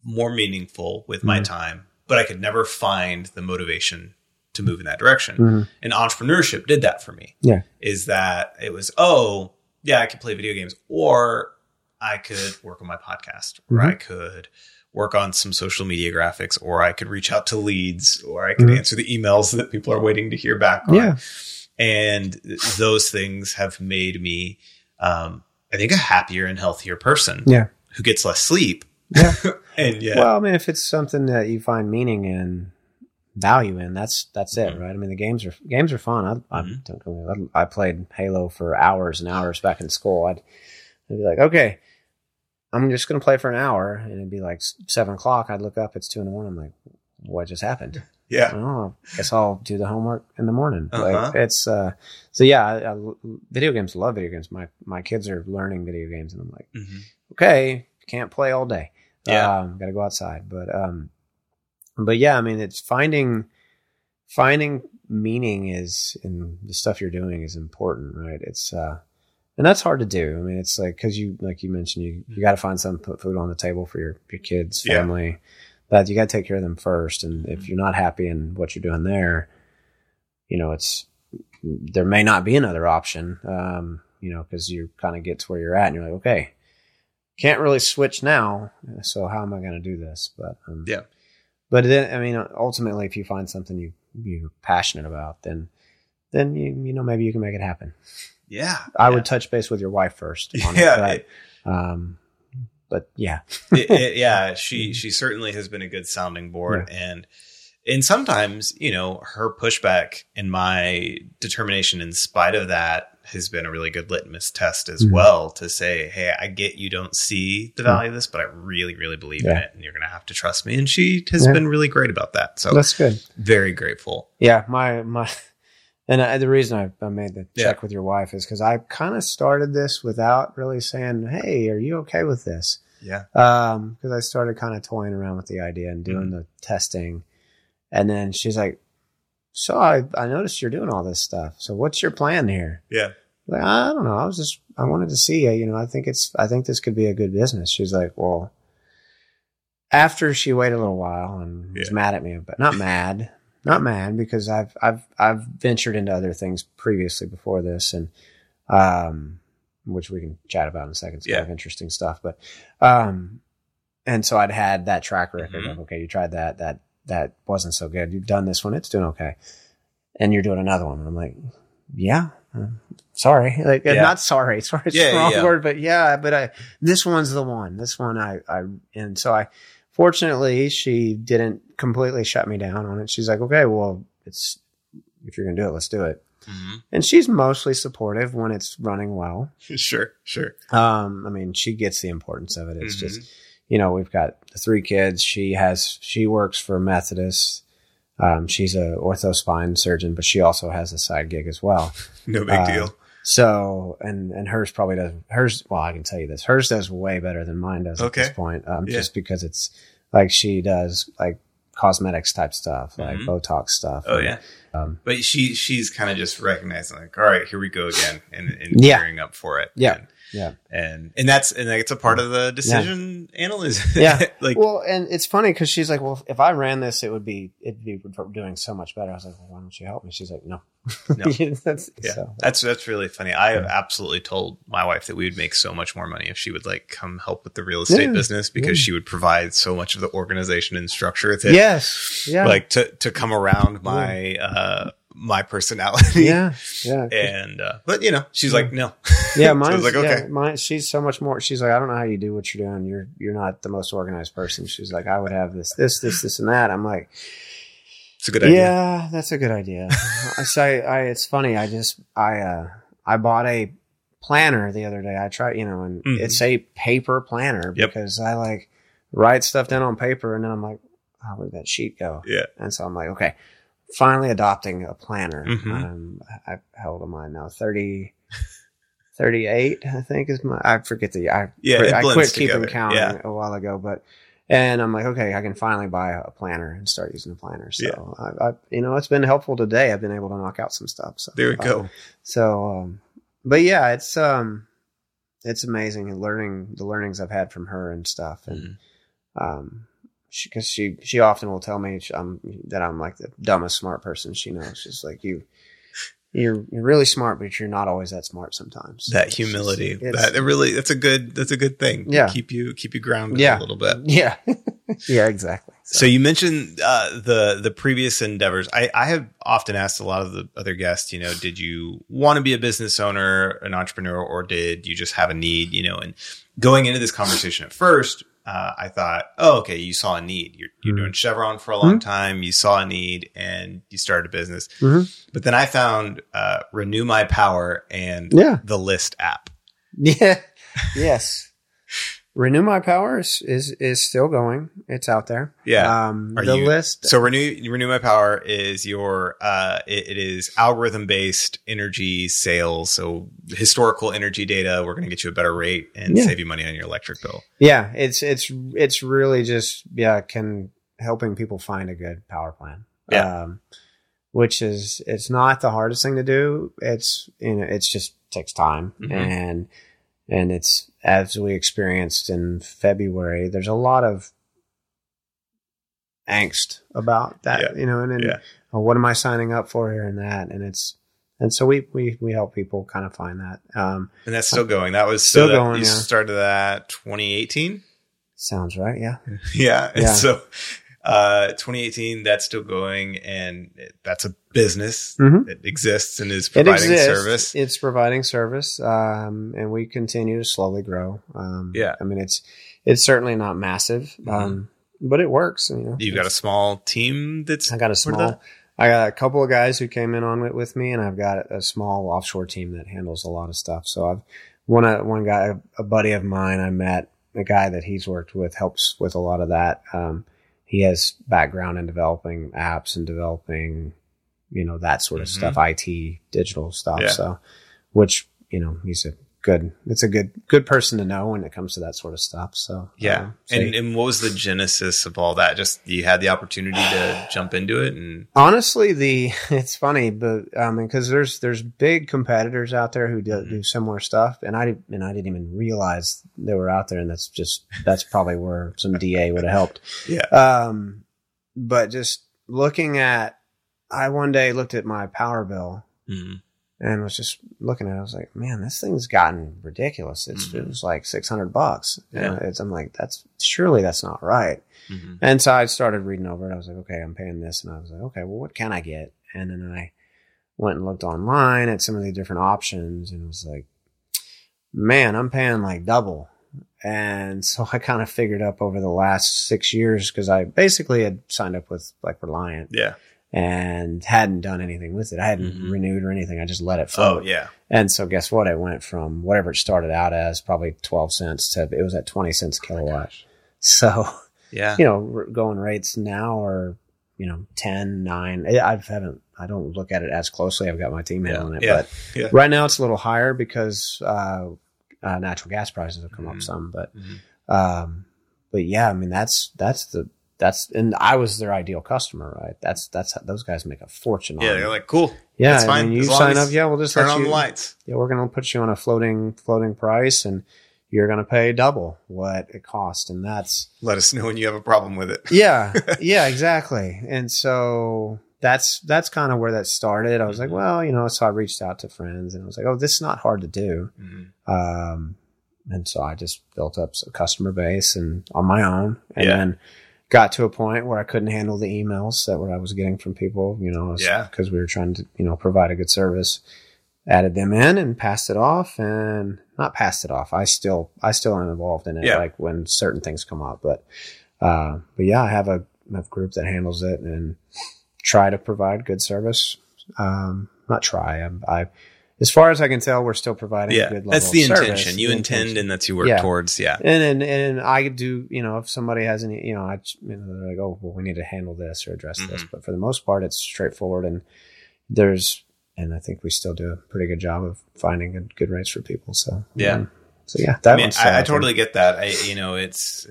more meaningful with mm-hmm. my time. But I could never find the motivation to move in that direction. Mm-hmm. And entrepreneurship did that for me. Yeah. Is that it was, oh, yeah, I could play video games. Or I could work on my podcast. Mm-hmm. Or I could work on some social media graphics. Or I could reach out to leads. Or I could mm-hmm. answer the emails that people are waiting to hear back on. Yeah. And those things have made me, um, I think, a happier and healthier person yeah. who gets less sleep. Yeah. and yeah. Well, I mean, if it's something that you find meaning in, value in, that's that's it, mm-hmm. right? I mean, the games are games are fun. I, I mm-hmm. don't know. I played Halo for hours and hours back in school. I'd, I'd be like, okay, I'm just going to play for an hour, and it'd be like seven o'clock. I'd look up, it's two in the morning. I'm like, what just happened? Yeah. Oh, I guess I'll do the homework in the morning. Uh-huh. Like it's uh, so yeah. I, I, video games, love video games. My my kids are learning video games, and I'm like, mm-hmm. okay, can't play all day. Yeah, um, got to go outside. But um, but yeah, I mean, it's finding finding meaning is in the stuff you're doing is important, right? It's uh, and that's hard to do. I mean, it's like because you like you mentioned, you you got to find something, put food on the table for your your kids, family. Yeah. That you got to take care of them first. And mm-hmm. if you're not happy in what you're doing there, you know, it's, there may not be another option, um, you know, cause you kind of get to where you're at and you're like, okay, can't really switch now. So how am I going to do this? But, um, yeah, but then, I mean, ultimately if you find something you, you're passionate about, then, then, you, you know, maybe you can make it happen. Yeah. I yeah. would touch base with your wife first. On yeah. It, but, um, But yeah, it, it, yeah, she she certainly has been a good sounding board, yeah. and and sometimes, you know, her pushback and my determination, in spite of that, has been a really good litmus test as mm-hmm. well, to say, hey, I get you don't see the value of this, but I really, really believe yeah. in it, and you're going to have to trust me. And she has yeah. been really great about that, so that's good. Very grateful. Yeah, my my, and I, the reason I, I made the check yeah. with your wife is because I kind of started this without really saying, hey, are you okay with this? Yeah. Um, because I started kind of toying around with the idea and doing mm-hmm. the testing. And then she's like, so I, I noticed you're doing all this stuff. So what's your plan here? Yeah. Like, I don't know. I was just, I wanted to see you. You know, I think it's, I think this could be a good business. She's like, well, after she waited a little while and yeah. was mad at me, but not mad. Not mad, because I've I've I've ventured into other things previously before this, and um, which we can chat about in a second. It's yeah. kind of interesting stuff, but um, and so I'd had that track record mm-hmm. of, okay, you tried that that that wasn't so good. You've done this one; it's doing okay, and you're doing another one. And I'm like, yeah, I'm sorry, like yeah. not sorry, sorry, it's yeah, the wrong yeah. word, but yeah, but I this one's the one. This one I I and so I. Fortunately, she didn't completely shut me down on it. She's like, okay, well, it's if you're going to do it, let's do it. Mm-hmm. And she's mostly supportive when it's running well. Sure, sure. Um, I mean, she gets the importance of it. It's mm-hmm. just, you know, we've got the three kids. She has, she works for Methodist. Um, she's a ortho spine surgeon, but she also has a side gig as well. No big uh, deal. So, and, and hers probably does hers. Well, I can tell you this, hers does way better than mine does okay. at this point. Um, yeah. Just because it's like, she does like cosmetics type stuff, like mm-hmm. Botox stuff. Oh and, yeah. Um, but she, she's kind of just recognizing like, all right, here we go again. And, and yeah. gearing up for it. Yeah. And, yeah. And, and that's, and that's a part of the decision yeah. analysis. Yeah. Like, well, and it's funny cause she's like, well, if I ran this, it would be, it'd be doing so much better. I was like, well, why don't you help me? She's like, no, no. that's, yeah. so. that's, that's really funny. I have absolutely told my wife that we would make so much more money if she would like come help with the real estate yeah. business, because yeah. she would provide so much of the organization and structure that yes. yeah. like to, to come around my, yeah. uh, my personality. Yeah. Yeah. And, uh, but you know, she's yeah. like, no. Yeah. Mine's, so I was like, okay. Yeah, mine, she's so much more. She's like, I don't know how you do what you're doing. You're, you're not the most organized person. She's like, I would have this, this, this, this, and that. I'm like, it's a good idea. Yeah. That's a good idea. so I, I, it's funny. I just, I, uh, I bought a planner the other day. I tried, you know, and mm-hmm. it's a paper planner yep. because I like write stuff down on paper and then I'm like, oh, where'd that sheet go? Yeah. And so I'm like, okay. Finally adopting a planner. Mm-hmm. Um, I, how old am I now? thirty, thirty-eight, I think is my, I forget the, I, yeah, I quit keeping count yeah. a while ago, but, and I'm like, okay, I can finally buy a planner and start using a planner. So yeah. I, I, you know, it's been helpful today. I've been able to knock out some stuff. So there we uh, go. So, um, but yeah, it's, um, it's amazing learning the learnings I've had from her and stuff. And, mm. um, She, cause she, she often will tell me um, that I'm like the dumbest smart person she knows. She's like, you, you're, you're really smart, but you're not always that smart sometimes. That humility, it's, it's, that it really, that's a good, that's a good thing. Yeah. Keep you, keep you grounded yeah. a little bit. Yeah. yeah, exactly. So. so you mentioned, uh, the, the previous endeavors. I, I have often asked a lot of the other guests, you know, did you want to be a business owner, an entrepreneur, or did you just have a need, you know, and going into this conversation at first, Uh, I thought, oh, okay, you saw a need. You're, you're mm-hmm. doing Chevron for a long mm-hmm. time. You saw a need and you started a business. Mm-hmm. But then I found uh, Renew My Power and yeah. the List app. Yeah. Yes. Renew My Power is, is is still going. It's out there. Yeah. Um, the you, List. So Renew Renew My Power is your uh, – it, it is algorithm-based energy sales. So historical energy data. We're going to get you a better rate and yeah. save you money on your electric bill. Yeah. It's it's it's really just yeah can helping people find a good power plan. Yeah. Um, which is – it's not the hardest thing to do. It's you know it's just takes time mm-hmm. and – And it's, as we experienced in February, there's a lot of angst about that, yeah. you know, and, and yeah. oh, what am I signing up for here and that? And it's, and so we, we, we help people kind of find that. Um, and that's still going. That was still so that going. You yeah. started that twenty eighteen. Sounds right. Yeah. yeah. And yeah. so, uh, twenty eighteen, that's still going and that's a business mm-hmm. that exists and is providing it exists. service. It's providing service. Um, and we continue to slowly grow. Um, yeah. I mean, it's, it's certainly not massive, mm-hmm. um, but it works. You know, you've got a small team that's, I got a small, I got a couple of guys who came in on it with me and I've got a small offshore team that handles a lot of stuff. So I've one, uh, one guy, a buddy of mine, I met a guy that he's worked with helps with a lot of that. Um, He has background in developing apps and developing, you know, that sort of mm-hmm. stuff, I T, digital stuff. Yeah. So, which, you know, he's a good, it's a good, good person to know when it comes to that sort of stuff. So, yeah. Um, so and, he, and what was the genesis of all that? Just you had the opportunity to jump into it. And honestly, the, it's funny, but I mean, cause there's, there's big competitors out there who do, mm-hmm. do similar stuff. And I didn't, and I didn't even realize they were out there. And that's just, that's probably where some D A would have helped. Yeah. Um, but just looking at, I one day looked at my power bill mm-hmm. and was just looking at it. I was like, man, this thing's gotten ridiculous. It's, mm-hmm. It was like six hundred bucks. Yeah. And it's, I'm like, that's surely that's not right. Mm-hmm. And so I started reading over it. I was like, okay, I'm paying this. And I was like, okay, well, what can I get? And then I went and looked online at some of the different options and was like, man, I'm paying like double. And so I kind of figured up over the last six years because I basically had signed up with like Reliant. Yeah. and hadn't done anything with it. I hadn't mm-hmm. renewed or anything. I just let it float. Oh, yeah. And so guess what? It went from whatever it started out as, probably twelve cents, to it was at twenty cents a kilowatt. Oh, so, yeah, you know, going rates now are, you know, ten, nine. I haven't, I don't look at it as closely. I've got my team handling yeah. it, yeah. but yeah. right now it's a little higher because uh, uh, natural gas prices have come mm-hmm. up some, but, mm-hmm. um, but yeah, I mean, that's, that's the, That's and I was their ideal customer, right? That's that's how those guys make a fortune. Yeah, on they're like, cool. Yeah, that's fine. I mean, you sign up. Yeah, we'll just turn let on you, the lights. Yeah, we're gonna put you on a floating floating price, and you're gonna pay double what it costs. And that's let us know when you have a problem with it. Yeah, yeah, exactly. And so that's that's kind of where that started. I was mm-hmm. like, well, you know, so I reached out to friends, and I was like, oh, this is not hard to do. Mm-hmm. Um, and so I just built up a customer base and on my own, and yeah. then. Got to a point where I couldn't handle the emails that what I was getting from people, you know, yeah. because we were trying to, you know, provide a good service. Added them in and passed it off, and not passed it off. I still, I still am involved in it, yeah. like when certain things come up. But, uh, but yeah, I have a, a group that handles it and try to provide good service. Um, not try. I, I as far as I can tell, we're still providing yeah, a good level of service. That's the intention. You the intend intention. And that's you work yeah. towards. Yeah. And, and and I do, you know, if somebody has any, you know, I, you know, they're like, oh, well, we need to handle this or address mm-hmm. this. But for the most part, it's straightforward. And there's, and I think we still do a pretty good job of finding good, good rates for people. So, yeah. Um, so, yeah. That I mean, I, I totally get that. I, you know, it's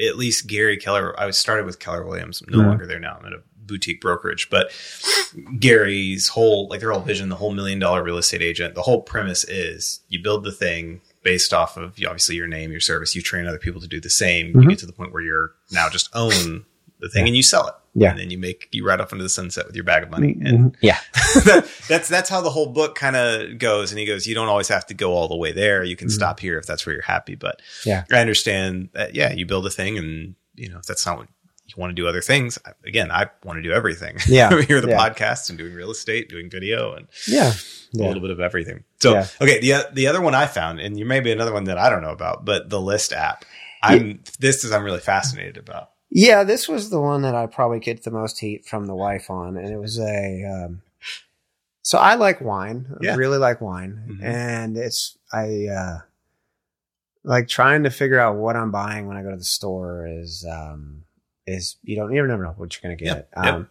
at least Gary Keller. I started with Keller Williams. I'm no mm-hmm. longer there now. I'm at a boutique brokerage, but Gary's whole, like their whole vision, the whole million dollar real estate agent, the whole premise is you build the thing based off of obviously your name, your service, you train other people to do the same. Mm-hmm. You get to the point where you're now just own the thing yeah. and you sell it. Yeah. And then you make, you ride off into the sunset with your bag of money. And mm-hmm. yeah, that, that's, that's how the whole book kind of goes. And he goes, you don't always have to go all the way there. You can mm-hmm. stop here if that's where you're happy. But yeah, I understand that. Yeah. You build a thing and you know, if that's not what, you want to do other things. Again, I want to do everything. Yeah. Here are the yeah. podcasts and doing real estate, doing video and yeah. yeah. a little bit of everything. So, yeah. okay. The, the other one I found, and you may be another one that I don't know about, but the List app, I'm, yeah. this is, I'm really fascinated about. Yeah. This was the one that I probably get the most heat from the wife on. And it was a, um, so I like wine. I yeah. really like wine. Mm-hmm. And it's, I, uh, like trying to figure out what I'm buying when I go to the store is, um, is you don't you never know what you're going to get. Yep, yep. Um,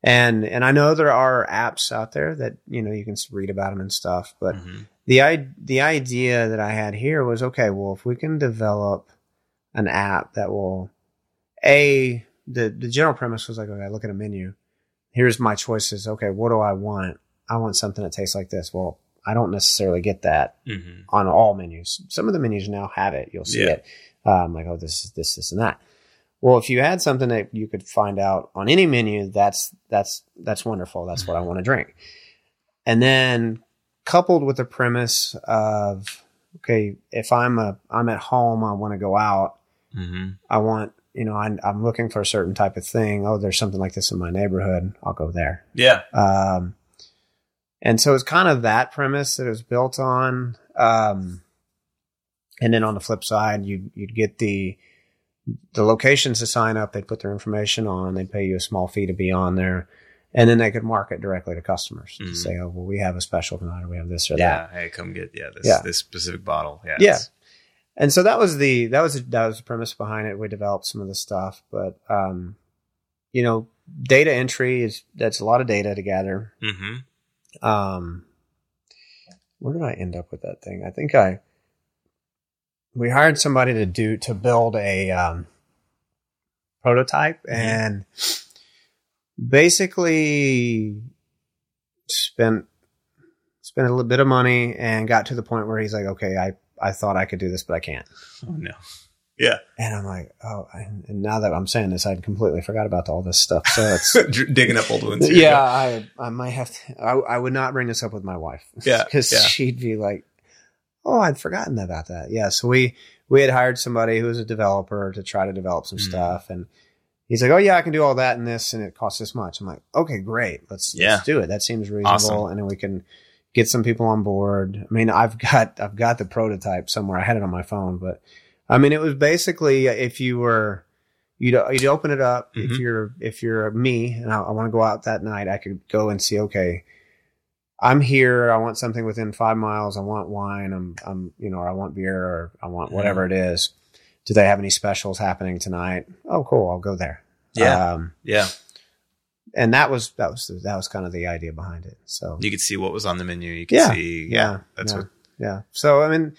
and, and I know there are apps out there that, you know, you can read about them and stuff, but mm-hmm. the, the idea that I had here was, okay, well, if we can develop an app that will a, the, the general premise was like, okay, I look at a menu. Here's my choices. Okay. What do I want? I want something that tastes like this. Well, I don't necessarily get that mm-hmm. on all menus. Some of the menus now have it. You'll see yeah. it. Um, like, oh, this is this, this, and that. Well, if you had something that you could find out on any menu, that's that's that's wonderful. That's what I want to drink. And then coupled with the premise of, okay, if I'm a I'm at home, I want to go out. Mm-hmm. I want, you know, I'm, I'm looking for a certain type of thing. Oh, there's something like this in my neighborhood. I'll go there. Yeah. Um, and so it's kind of that premise that it was built on. Um, and then on the flip side, you you'd get the the locations to sign up, they'd put their information on, they'd pay you a small fee to be on there, and then they could market directly to customers mm-hmm. to say, oh, well, we have a special tonight, or we have this or yeah, that. Yeah, hey, come get yeah this, yeah. this specific bottle. Yeah. yeah. And so that was the that was that was the premise behind it. We developed some of the stuff, but um, you know, data entry is that's a lot of data to gather. Mm-hmm. Um, where did I end up with that thing? I think I We hired somebody to do, to build a, um, prototype mm-hmm. and basically spent, spent a little bit of money and got to the point where he's like, okay, I, I thought I could do this, but I can't. Oh no. Yeah. And I'm like, oh, and, and now that I'm saying this, I completely forgot about all this stuff. So it's digging up old ones. Here. Yeah. I, I might have to, I, I would not bring this up with my wife. Yeah. Cause yeah. she'd be like, oh, I'd forgotten about that. Yeah. So we, we had hired somebody who was a developer to try to develop some mm-hmm. stuff. And he's like, oh yeah, I can do all that and this, and it costs this much. I'm like, okay, great. Let's, yeah. let's do it. That seems reasonable. Awesome. And then we can get some people on board. I mean, I've got, I've got the prototype somewhere. I had it on my phone, but I mean, it was basically if you were, You'd, you'd open it up. Mm-hmm. If you're, if you're me and I, I want to go out that night, I could go and see, okay, I'm here. I want something within five miles. I want wine. I'm, I'm, you know, or I want beer, or I want whatever it is. Do they have any specials happening tonight? Oh, cool. I'll go there. Yeah. Um, yeah. And that was, that was, that was kind of the idea behind it. So you could see what was on the menu. You could yeah, see. Yeah. That's yeah, what. Yeah. So, I mean,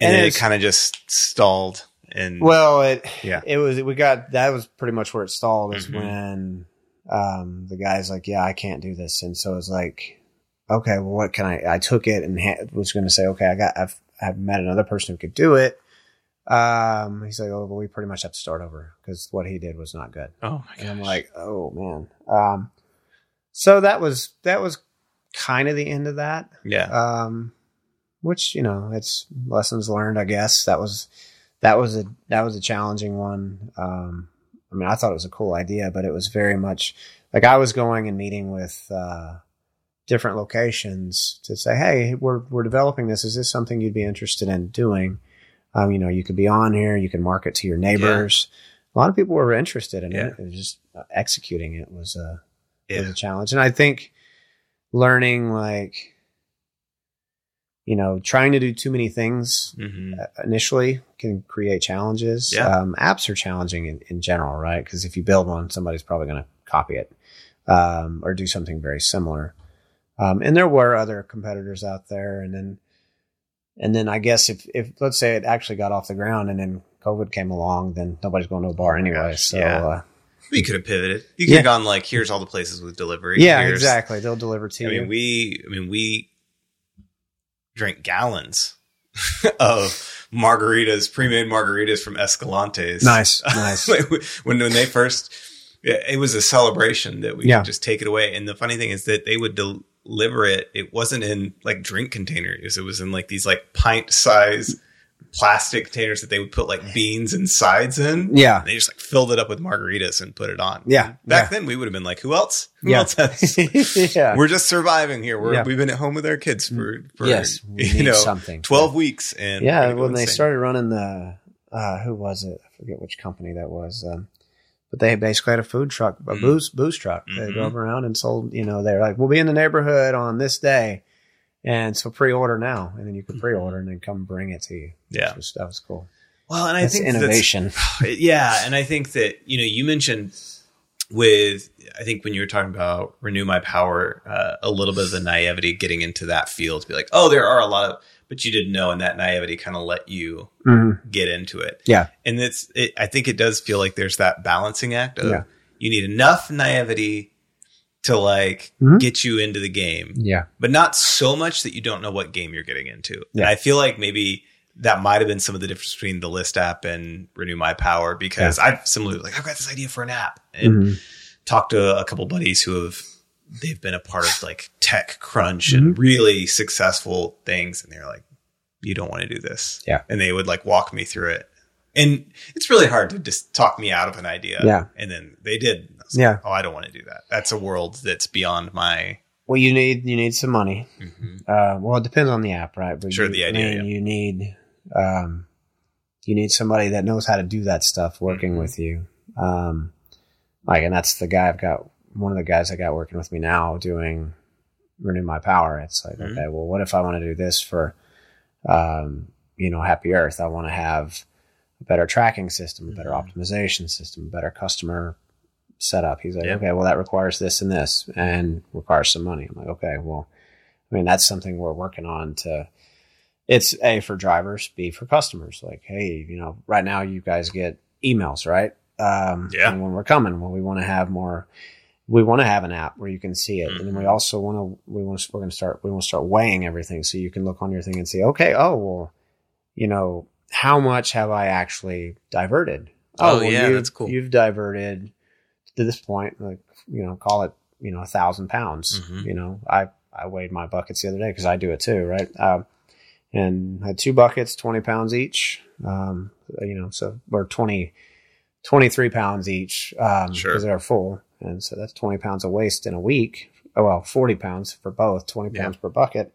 and, and it, it kind of just stalled. And well, it, yeah, it was, we got, that was pretty much where it stalled is mm-hmm. when, um, the guy's like, yeah, I can't do this. And so it was like, okay, well, what can I, I took it and ha- was going to say, okay, I got, I've, I've met another person who could do it. Um, he's like, oh, well, we pretty much have to start over because what he did was not good. Oh my gosh. And I'm like, oh man. Um, so that was, that was kind of the end of that. Yeah. Um, which, you know, it's lessons learned, I guess. That was, that was a, that was a challenging one. Um, I mean, I thought it was a cool idea, but it was very much like I was going and meeting with, uh, different locations to say, hey, we're, we're developing this. Is this something you'd be interested in doing? Um, you know, you could be on here, you can market to your neighbors. Yeah. A lot of people were interested in yeah. it. It was just uh, executing it was a, yeah. was a challenge. And I think learning, like, you know, trying to do too many things mm-hmm. initially can create challenges. Yeah. Um, apps are challenging in, in general, right? Because if you build one, somebody's probably going to copy it um, or do something very similar. Um, and there were other competitors out there. And then, and then I guess if, if let's say it actually got off the ground and then COVID came along, then nobody's going to a bar anyway. So yeah. uh, we could have pivoted. You could yeah. have gone like, here's all the places with delivery. Yeah, here's, exactly. They'll deliver to I you. I mean, we, I mean, we drank gallons of margaritas, pre-made margaritas from Escalante's. Nice, nice. when, when they first, it was a celebration that we yeah. could just take it away. And the funny thing is that they would del- deliver it. It wasn't in like drink containers. It was in like these like pint size plastic containers that they would put like beans and sides in. Yeah. And they just like filled it up with margaritas and put it on. Yeah. Back yeah. then we would have been like, who else? Who yeah. else has? yeah. We're just surviving here. We're, yeah. We've been at home with our kids for, for yes, you know, something. twelve yeah. weeks. And yeah. When insane. They started running the, uh, who was it? I forget which company that was. Um, But they basically had a food truck, a mm. booze booze truck. Mm-hmm. They drove around and sold, you know, they're like, we'll be in the neighborhood on this day. And so pre-order now. And then you could pre-order and then come bring it to you. Yeah. Was, that was cool. Well, and I that's think innovation. That's, yeah. And I think that, you know, you mentioned with, I think when you were talking about Renew My Power, uh, a little bit of the naivety getting into that field to be like, oh, there are a lot of, but you didn't know. And that naivety kind of let you mm-hmm. get into it. Yeah. And it's, it, I think it does feel like there's that balancing act of yeah. you need enough naivety to like mm-hmm. get you into the game. Yeah. But not so much that you don't know what game you're getting into. Yeah. And I feel like maybe that might've been some of the difference between the List app and Renew My Power, because yeah. I've similarly like, I've got this idea for an app and mm-hmm. talked to a couple buddies who have, they've been a part of like tech crunch mm-hmm. and really successful things. And they're like, you don't want to do this. Yeah. And they would like walk me through it. And it's really hard to just talk me out of an idea. Yeah. And then they did. I was yeah. like, oh, I don't want to do that. That's a world that's beyond my. Well, you need, you need some money. Mm-hmm. Uh, well, it depends on the app, right? But sure. You, the idea. Yeah. You need, um, you need somebody that knows how to do that stuff working mm-hmm. with you. Um, like, and that's the guy I've got. One of the guys I got working with me now doing Renew My Power. It's like, mm-hmm. okay, well, what if I want to do this for, um, you know, Happy Earth? I want to have a better tracking system, a better mm-hmm. optimization system, better customer setup. He's like, yep. okay, well, that requires this and this and requires some money. I'm like, okay, well, I mean, that's something we're working on to, it's A, for drivers, B, for customers. Like, hey, you know, right now you guys get emails, right? Um, yeah. And when we're coming, well, we want to have more. We want to have an app where you can see it. And then we also want to, we want to, we're going to start, we want to start weighing everything. So you can look on your thing and see, okay, oh, well, you know, how much have I actually diverted? Oh, oh well, yeah, you, that's cool. You've diverted to this point, like, you know, call it, you know, a thousand pounds, mm-hmm. you know, I, I weighed my buckets the other day cause I do it too. Right. Um, and I had two buckets, twenty pounds each, um, you know, so or twenty, twenty-three pounds each, um, sure. cause they're full. And so that's twenty pounds of waste in a week. Oh, well, forty pounds for both, twenty pounds yeah. per bucket.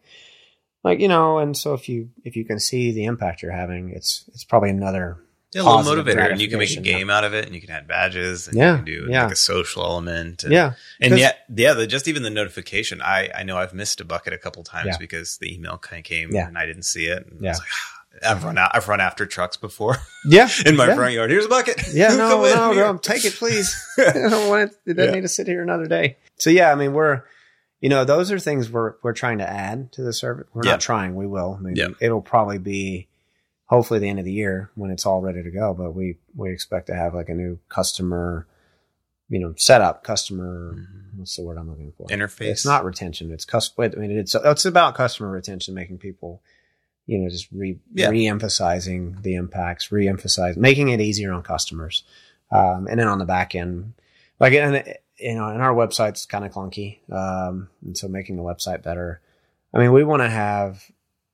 Like, you know, and so if you, if you can see the impact you're having, it's, it's probably another Yeah, a little motivator, and you can make a game out of it, and you can add badges, and yeah, you can do yeah. like a social element. And, yeah. And yet, yeah, the, just even the notification, I, I know I've missed a bucket a couple times yeah. because the email kind of came yeah. and I didn't see it. And yeah. I was like, I've run out. I've run after trucks before. Yeah, in my yeah. front yard. Here's a bucket. Yeah, no, no, no, take it, please. I don't want it. It doesn't yeah. need to sit here another day. So yeah, I mean, we're, you know, those are things we're we're trying to add to the service. We're yeah. not trying. We will. I mean, yeah. it'll probably be hopefully the end of the year when it's all ready to go. But we we expect to have like a new customer, you know, setup, customer. Mm-hmm. What's the word I'm looking for? Interface. It's not retention. It's customer. I mean, it's it's about customer retention, making people. You know, just re yeah. re-emphasizing the impacts, re-emphasizing, making it easier on customers. Um, and then on the back end, like, and, you know, and our website's kind of clunky. Um, and so making the website better. I mean, we want to have,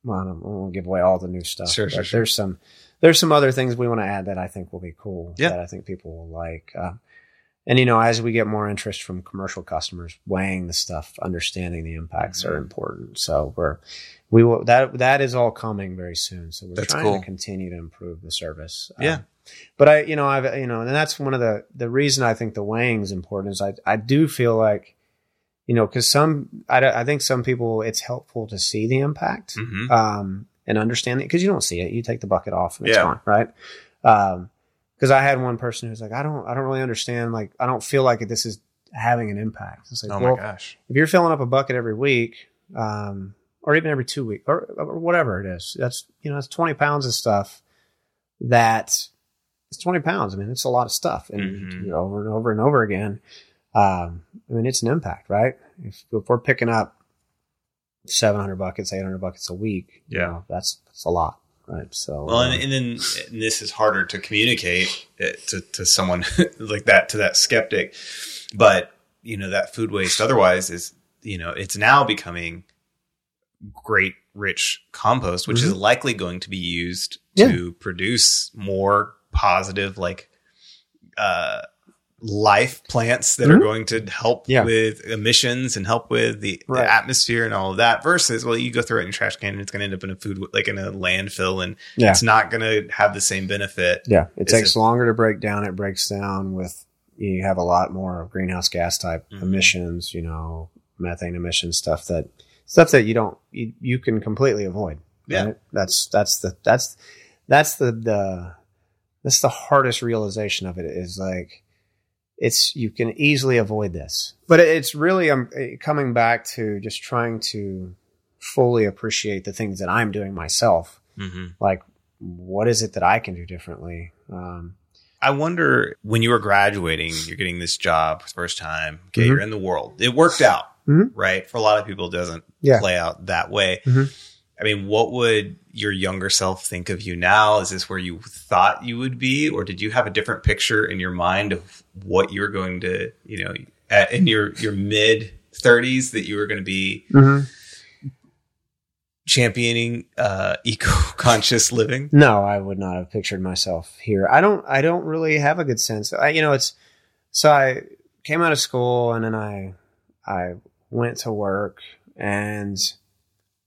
well, I don't, I won't give away all the new stuff. Sure, sure, sure. There's some, there's some other things we want to add that I think will be cool. Yeah. That I think people will like. Uh, and, you know, as we get more interest from commercial customers, weighing the stuff, understanding the impacts mm-hmm. are important. So we're, we will, that, that is all coming very soon. So we're that's trying cool. to continue to improve the service. Yeah. Um, but I, you know, I've, you know, and that's one of the, the reason I think the weighing is important is I, I do feel like, you know, cause some, I, I think some people it's helpful to see the impact, mm-hmm. um, and understand it cause you don't see it. You take the bucket off and yeah. it's gone. Right. Um, Because I had one person who's like, I don't, I don't really understand. Like, I don't feel like this is having an impact. It's like, oh my well, gosh, if you're filling up a bucket every week, um, or even every two weeks, or, or whatever it is, that's you know, that's twenty pounds of stuff. That it's twenty pounds. I mean, it's a lot of stuff, and mm-hmm. you know, over and over and over again. Um, I mean, it's an impact, right? If, if we're picking up seven hundred buckets, eight hundred buckets a week, yeah, you know, that's that's a lot. Right. So, well, and, and then and this is harder to communicate it to, to someone like that, to that skeptic. But, you know, that food waste otherwise is, you know, it's now becoming great, rich compost, which mm-hmm. is likely going to be used yeah. to produce more positive, like, uh, life plants that mm-hmm. are going to help yeah. with emissions and help with the, right. the atmosphere and all of that versus, well, you go throw it in a trash can and it's going to end up in a food, like in a landfill and yeah. it's not going to have the same benefit. Yeah. It takes it, longer to break down. It breaks down with, you have a lot more greenhouse gas type mm-hmm. emissions, you know, methane emissions, stuff that, stuff that you don't, you, you can completely avoid. Right? Yeah. That's, that's the, that's, that's the, the, that's the hardest realization of it is like, it's, you can easily avoid this, but it's really, I'm um, coming back to just trying to fully appreciate the things that I'm doing myself. Mm-hmm. Like, what is it that I can do differently? Um, I wonder when you were graduating, you're getting this job first time, okay, mm-hmm. you're in the world. It worked out, mm-hmm. right? For a lot of people, it doesn't yeah. play out that way. Mm-hmm. I mean, what would your younger self think of you now? Is this where you thought you would be? Or did you have a different picture in your mind of what you were going to, you know, at, in your, your mid thirties that you were going to be mm-hmm. championing uh, eco-conscious living? No, I would not have pictured myself here. I don't, I don't really have a good sense. I, you know, it's, so I came out of school and then I, I went to work and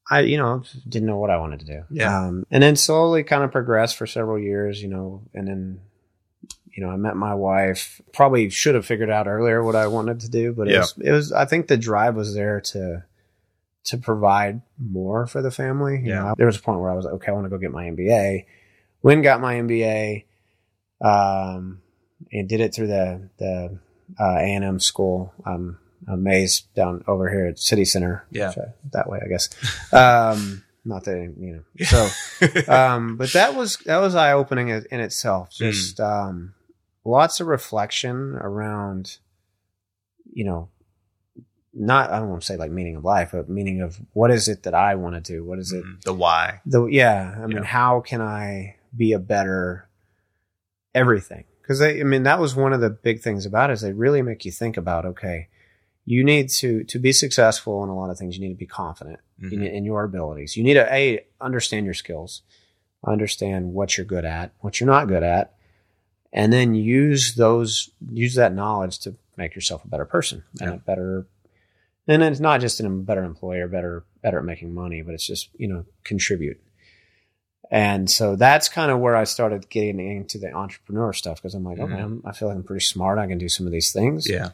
I, you know, didn't know what I wanted to do. Yeah. Um, and then slowly kind of progressed for several years, you know, and then, you know, I met my wife. Probably should have figured out earlier what I wanted to do, but yeah. it was, it was, I think the drive was there to, to provide more for the family. You yeah. know, there was a point where I was like, okay, I want to go get my M B A. Went and got my M B A, um, and did it through the, the, uh, A and M school. Um, A maze down over here at City Center. Yeah. I, that way, I guess. Um, not that, you know, so, um, but that was, that was eye opening in itself. Just, mm. um, lots of reflection around, you know, not, I don't want to say like meaning of life, but meaning of what is it that I want to do? What is it? Mm, the why. The, yeah. I mean, yeah. how can I be a better everything? Cause they, I mean, that was one of the big things about it is they really make you think about, okay, you need to, to be successful in a lot of things. You need to be confident mm-hmm. in, in your abilities. You need to a, understand your skills, understand what you're good at, what you're not good at, and then use those, use that knowledge to make yourself a better person and yeah. a better, and it's not just a better employer, better, better at making money, but it's just, you know, contribute. And so that's kind of where I started getting into the entrepreneur stuff, because I'm like, mm-hmm. okay, I'm, I feel like I'm pretty smart. I can do some of these things. Yeah.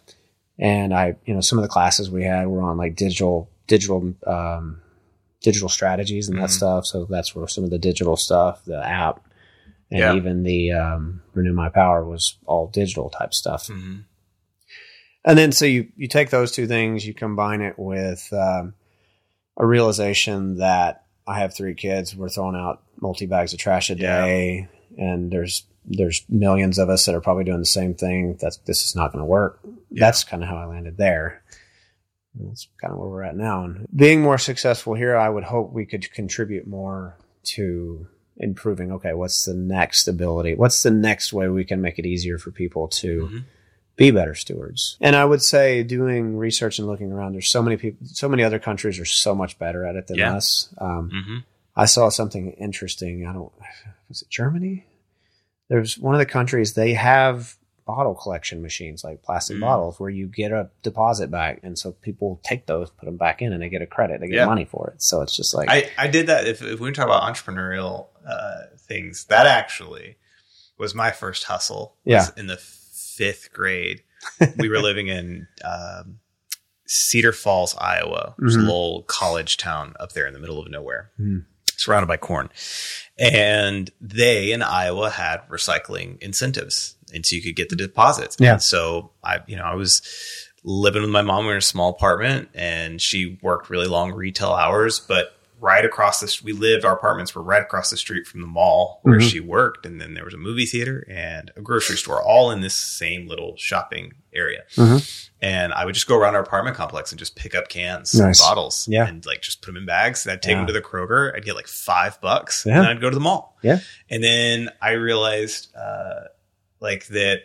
And I, you know, some of the classes we had were on like digital, digital, um, digital strategies and mm-hmm. that stuff. So that's where some of the digital stuff, the app, and yeah. even the um, Renew My Power was all digital type stuff. Mm-hmm. And then so you, you take those two things, you combine it with um, a realization that I have three kids. We're throwing out multi bags of trash a day, yeah. and there's there's millions of us that are probably doing the same thing. That's this is not going to work. Yeah. That's kind of how I landed there. And that's kind of where we're at now. And being more successful here, I would hope we could contribute more to improving. Okay, what's the next ability? What's the next way we can make it easier for people to mm-hmm. be better stewards? And I would say doing research and looking around, there's so many people, so many other countries are so much better at it than yeah. us. Um, mm-hmm. I saw something interesting. I don't, was it Germany? There's one of the countries, they have bottle collection machines, like plastic mm. bottles, where you get a deposit back. And so people take those, put them back in, and they get a credit. They get yeah. money for it. So it's just like, I, I did that. If, if we talk about entrepreneurial uh, things, that actually was my first hustle. Yeah. In the fifth grade, we were living in um, Cedar Falls, Iowa. There's mm-hmm. a little college town up there in the middle of nowhere, mm. surrounded by corn. And they in Iowa had recycling incentives, and so you could get the deposits. Yeah. And so I, you know, I was living with my mom. We were in a small apartment, and she worked really long retail hours, but right across the, we lived, our apartments were right across the street from the mall where mm-hmm. she worked. And then there was a movie theater and a grocery store, all in this same little shopping area. Mm-hmm. And I would just go around our apartment complex and just pick up cans nice. And bottles yeah. and like just put them in bags. And I'd take yeah. them to the Kroger. I'd get like five bucks yeah. and I'd go to the mall. Yeah. And then I realized uh, like that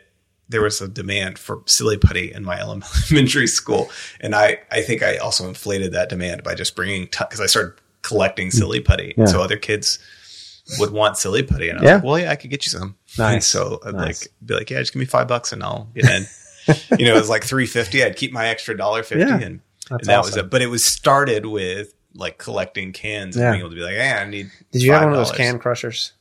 there was a demand for silly putty in my elementary school. And I, I think I also inflated that demand by just bringing, t- cause I started collecting silly putty. Yeah. And so other kids would want silly putty. And I was yeah. like, well, yeah, I could get you some. Nice. And so I'd nice. like, be like, yeah, just give me five bucks and I'll get in. You know, it was like three fifty. I'd keep my extra dollar fifty yeah. and, and that awesome. was it. But it was started with like collecting cans yeah. and being able to be like, hey, I need Did you five dollars. Have one of those can crushers?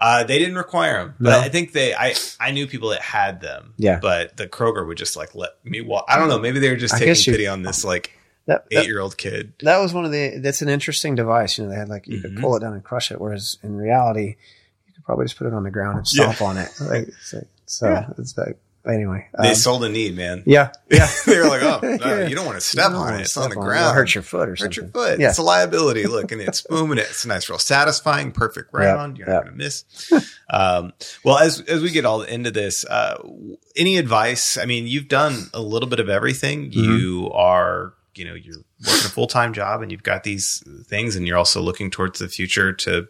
Uh, they didn't require them, but no. I think they, I, I knew people that had them, yeah. but the Kroger would just like let me walk. I don't know. Maybe they were just I taking pity on this, like, That, that, eight-year-old kid. That was one of the, that's an interesting device. You know, they had like, you mm-hmm. could pull it down and crush it. Whereas in reality, you could probably just put it on the ground and stomp yeah. on it. Like, it's like, so yeah. it's like, anyway. They um, sold a need, man. Yeah. Yeah. They were like, oh, no, yeah. you don't want to step on it. It's on the ground. It hurts your foot or something. Hurt your foot. Yeah. It's a liability. Look, and it's booming it. It's a nice, real satisfying, perfect round. Yep. You're yep. not going to miss. um, well, as, as we get all into this, uh, any advice? I mean, you've done a little bit of everything. Mm-hmm. You are, you know, you're working a full-time job and you've got these things, and you're also looking towards the future to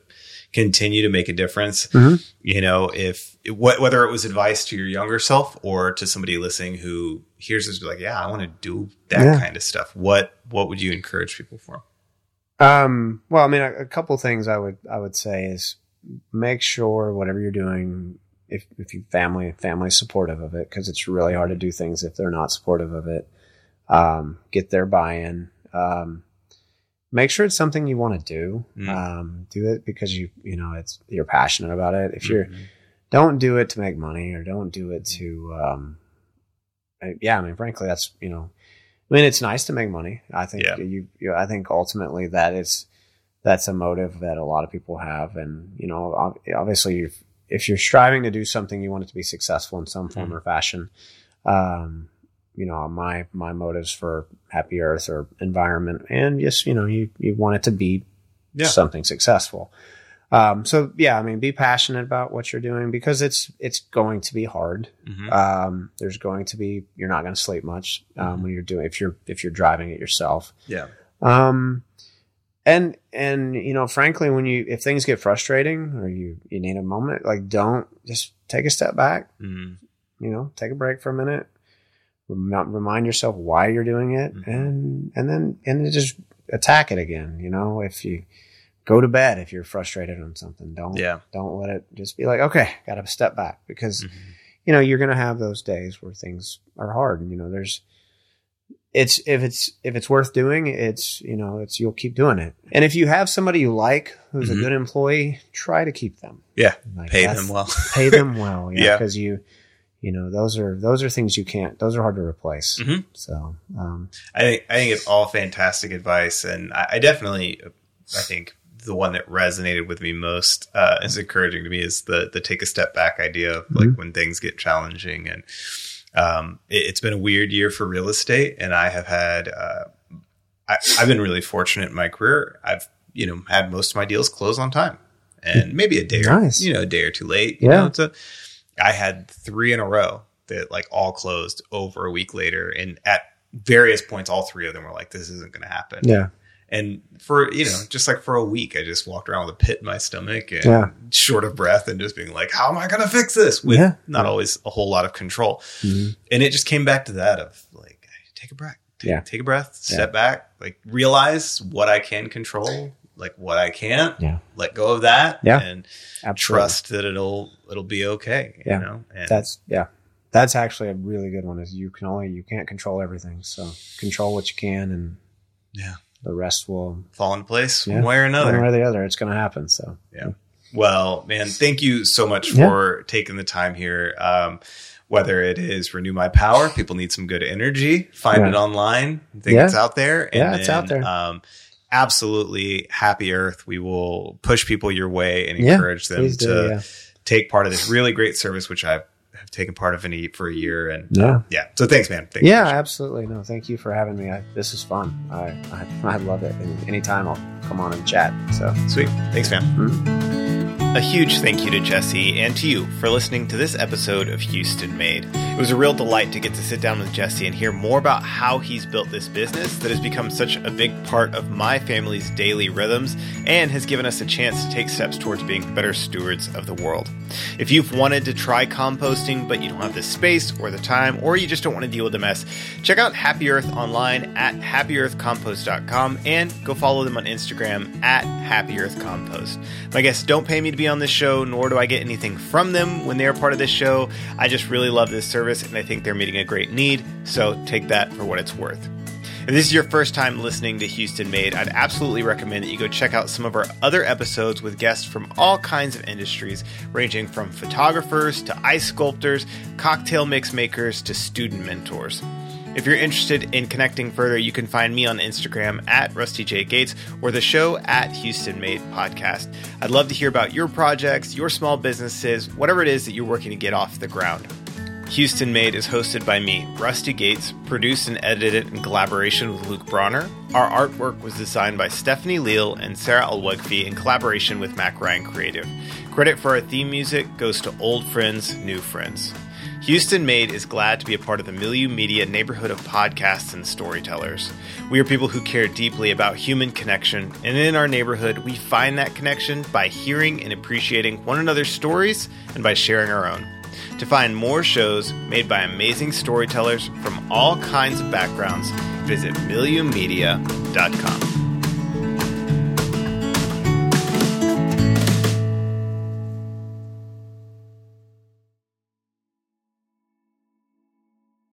continue to make a difference. Mm-hmm. You know, if wh- whether it was advice to your younger self or to somebody listening who hears this, be like, yeah, I want to do that yeah. kind of stuff. What, what would you encourage people for? Um, well, I mean, a, a couple things I would, I would say is make sure whatever you're doing, if, if you family, family supportive of it, cause it's really hard to do things if they're not supportive of it. Um, get their buy-in, um, make sure it's something you want to do, mm. um, do it because you, you know, it's, you're passionate about it. If you're, mm-hmm. don't do it to make money or don't do it to, um, I, yeah, I mean, frankly, that's, you know, I mean, it's nice to make money. I think yeah. you, you, I think ultimately that is, that's a motive that a lot of people have. And, you know, obviously you've, if you're striving to do something, you want it to be successful in some form mm. or fashion. Um, you know, my, my motives for Happy Earth or environment, and just, you know, you, you want it to be yeah. something successful. Um, so yeah, I mean, be passionate about what you're doing because it's, it's going to be hard. Mm-hmm. Um, there's going to be, you're not going to sleep much, um, mm-hmm. when you're doing, if you're, if you're driving it yourself. Yeah. Um, and, and, you know, frankly, when you, if things get frustrating or you, you need a moment, like don't just take a step back, mm-hmm. you know, take a break for a minute. Remind yourself why you're doing it, mm-hmm. and and then and then just attack it again. You know, if you go to bed, if you're frustrated on something, don't yeah. don't let it just be like, okay, got to step back, because mm-hmm. you know you're gonna have those days where things are hard. You know, there's it's, if it's, if it's worth doing, it's, you know, it's, you'll keep doing it. And if you have somebody you like, who's mm-hmm. a good employee, try to keep them. Yeah. Like, pay them well. Pay them well. You know, yeah. Cause you, you know, those are, those are things you can't, those are hard to replace. Mm-hmm. So, um, I think, I think it's all fantastic advice. And I, I definitely, I think the one that resonated with me most, uh, is encouraging to me is the, the take a step back idea of like mm-hmm. when things get challenging. And, um, it, it's been a weird year for real estate, and I have had, uh, I, I've been really fortunate in my career. I've, you know, had most of my deals close on time, and maybe a day nice. or, you know, a day or two late, you yeah. know, to, I had three in a row that like all closed over a week later. And at various points, all three of them were like, this isn't going to happen. Yeah. And for, you know, just like for a week, I just walked around with a pit in my stomach and yeah. short of breath and just being like, how am I going to fix this? With yeah. not yeah. always a whole lot of control. Mm-hmm. And it just came back to that of like, take a breath, take, yeah. take a breath, step yeah. back, like realize what I can control, like what I can't, yeah. let go of that yeah. and Absolutely. trust that it'll, it'll be okay. You yeah. know, and that's, yeah, that's actually a really good one, is you can only, you can't control everything. So control what you can, and yeah. the rest will fall into place yeah, one way or another. One way or the other, it's going to happen. So, yeah. Well, man, thank you so much for yeah. taking the time here. Um, whether it is Renew My Power, people need some good energy, find yeah. it online. I think yeah. it's out there. And yeah, it's then, out there. Um, absolutely, Happy Earth. We will push people your way and encourage yeah, them to do, yeah. take part of this really great service, which I've have taken part of any for a year. And yeah. Uh, yeah. So thanks, man. Thanks yeah, absolutely. No, thank you for having me. I, this is fun. I, I I love it. And anytime I'll come on and chat. So sweet. Thanks, man. Mm-hmm. A huge thank you to Jesse and to you for listening to this episode of Houston Made. It was a real delight to get to sit down with Jesse and hear more about how he's built this business that has become such a big part of my family's daily rhythms and has given us a chance to take steps towards being better stewards of the world. If you've wanted to try composting, but you don't have the space or the time, or you just don't want to deal with the mess, check out Happy Earth online at happy earth compost dot com and go follow them on Instagram at happy earth compost. My guests don't pay me to be on this show, nor do I get anything from them when they're part of this show. I just really love this service, and I think they're meeting a great need, so take that for what it's worth. If this is your first time listening to Houston Made, I'd absolutely recommend that you go check out some of our other episodes with guests from all kinds of industries, ranging from photographers to ice sculptors, cocktail mix makers to student mentors. If you're interested in connecting further, you can find me on Instagram at Rusty J. Gates or the show at Houston Made Podcast. I'd love to hear about your projects, your small businesses, whatever it is that you're working to get off the ground. Houston Made is hosted by me, Rusty Gates, produced and edited in collaboration with Luke Bronner. Our artwork was designed by Stephanie Leal and Sarah Alwegfi in collaboration with Mac Ryan Creative. Credit for our theme music goes to Old Friends, New Friends. Houston Made is glad to be a part of the Milieu Media neighborhood of podcasts and storytellers. We are people who care deeply about human connection, and in our neighborhood, we find that connection by hearing and appreciating one another's stories and by sharing our own. To find more shows made by amazing storytellers from all kinds of backgrounds, visit milieu media dot com.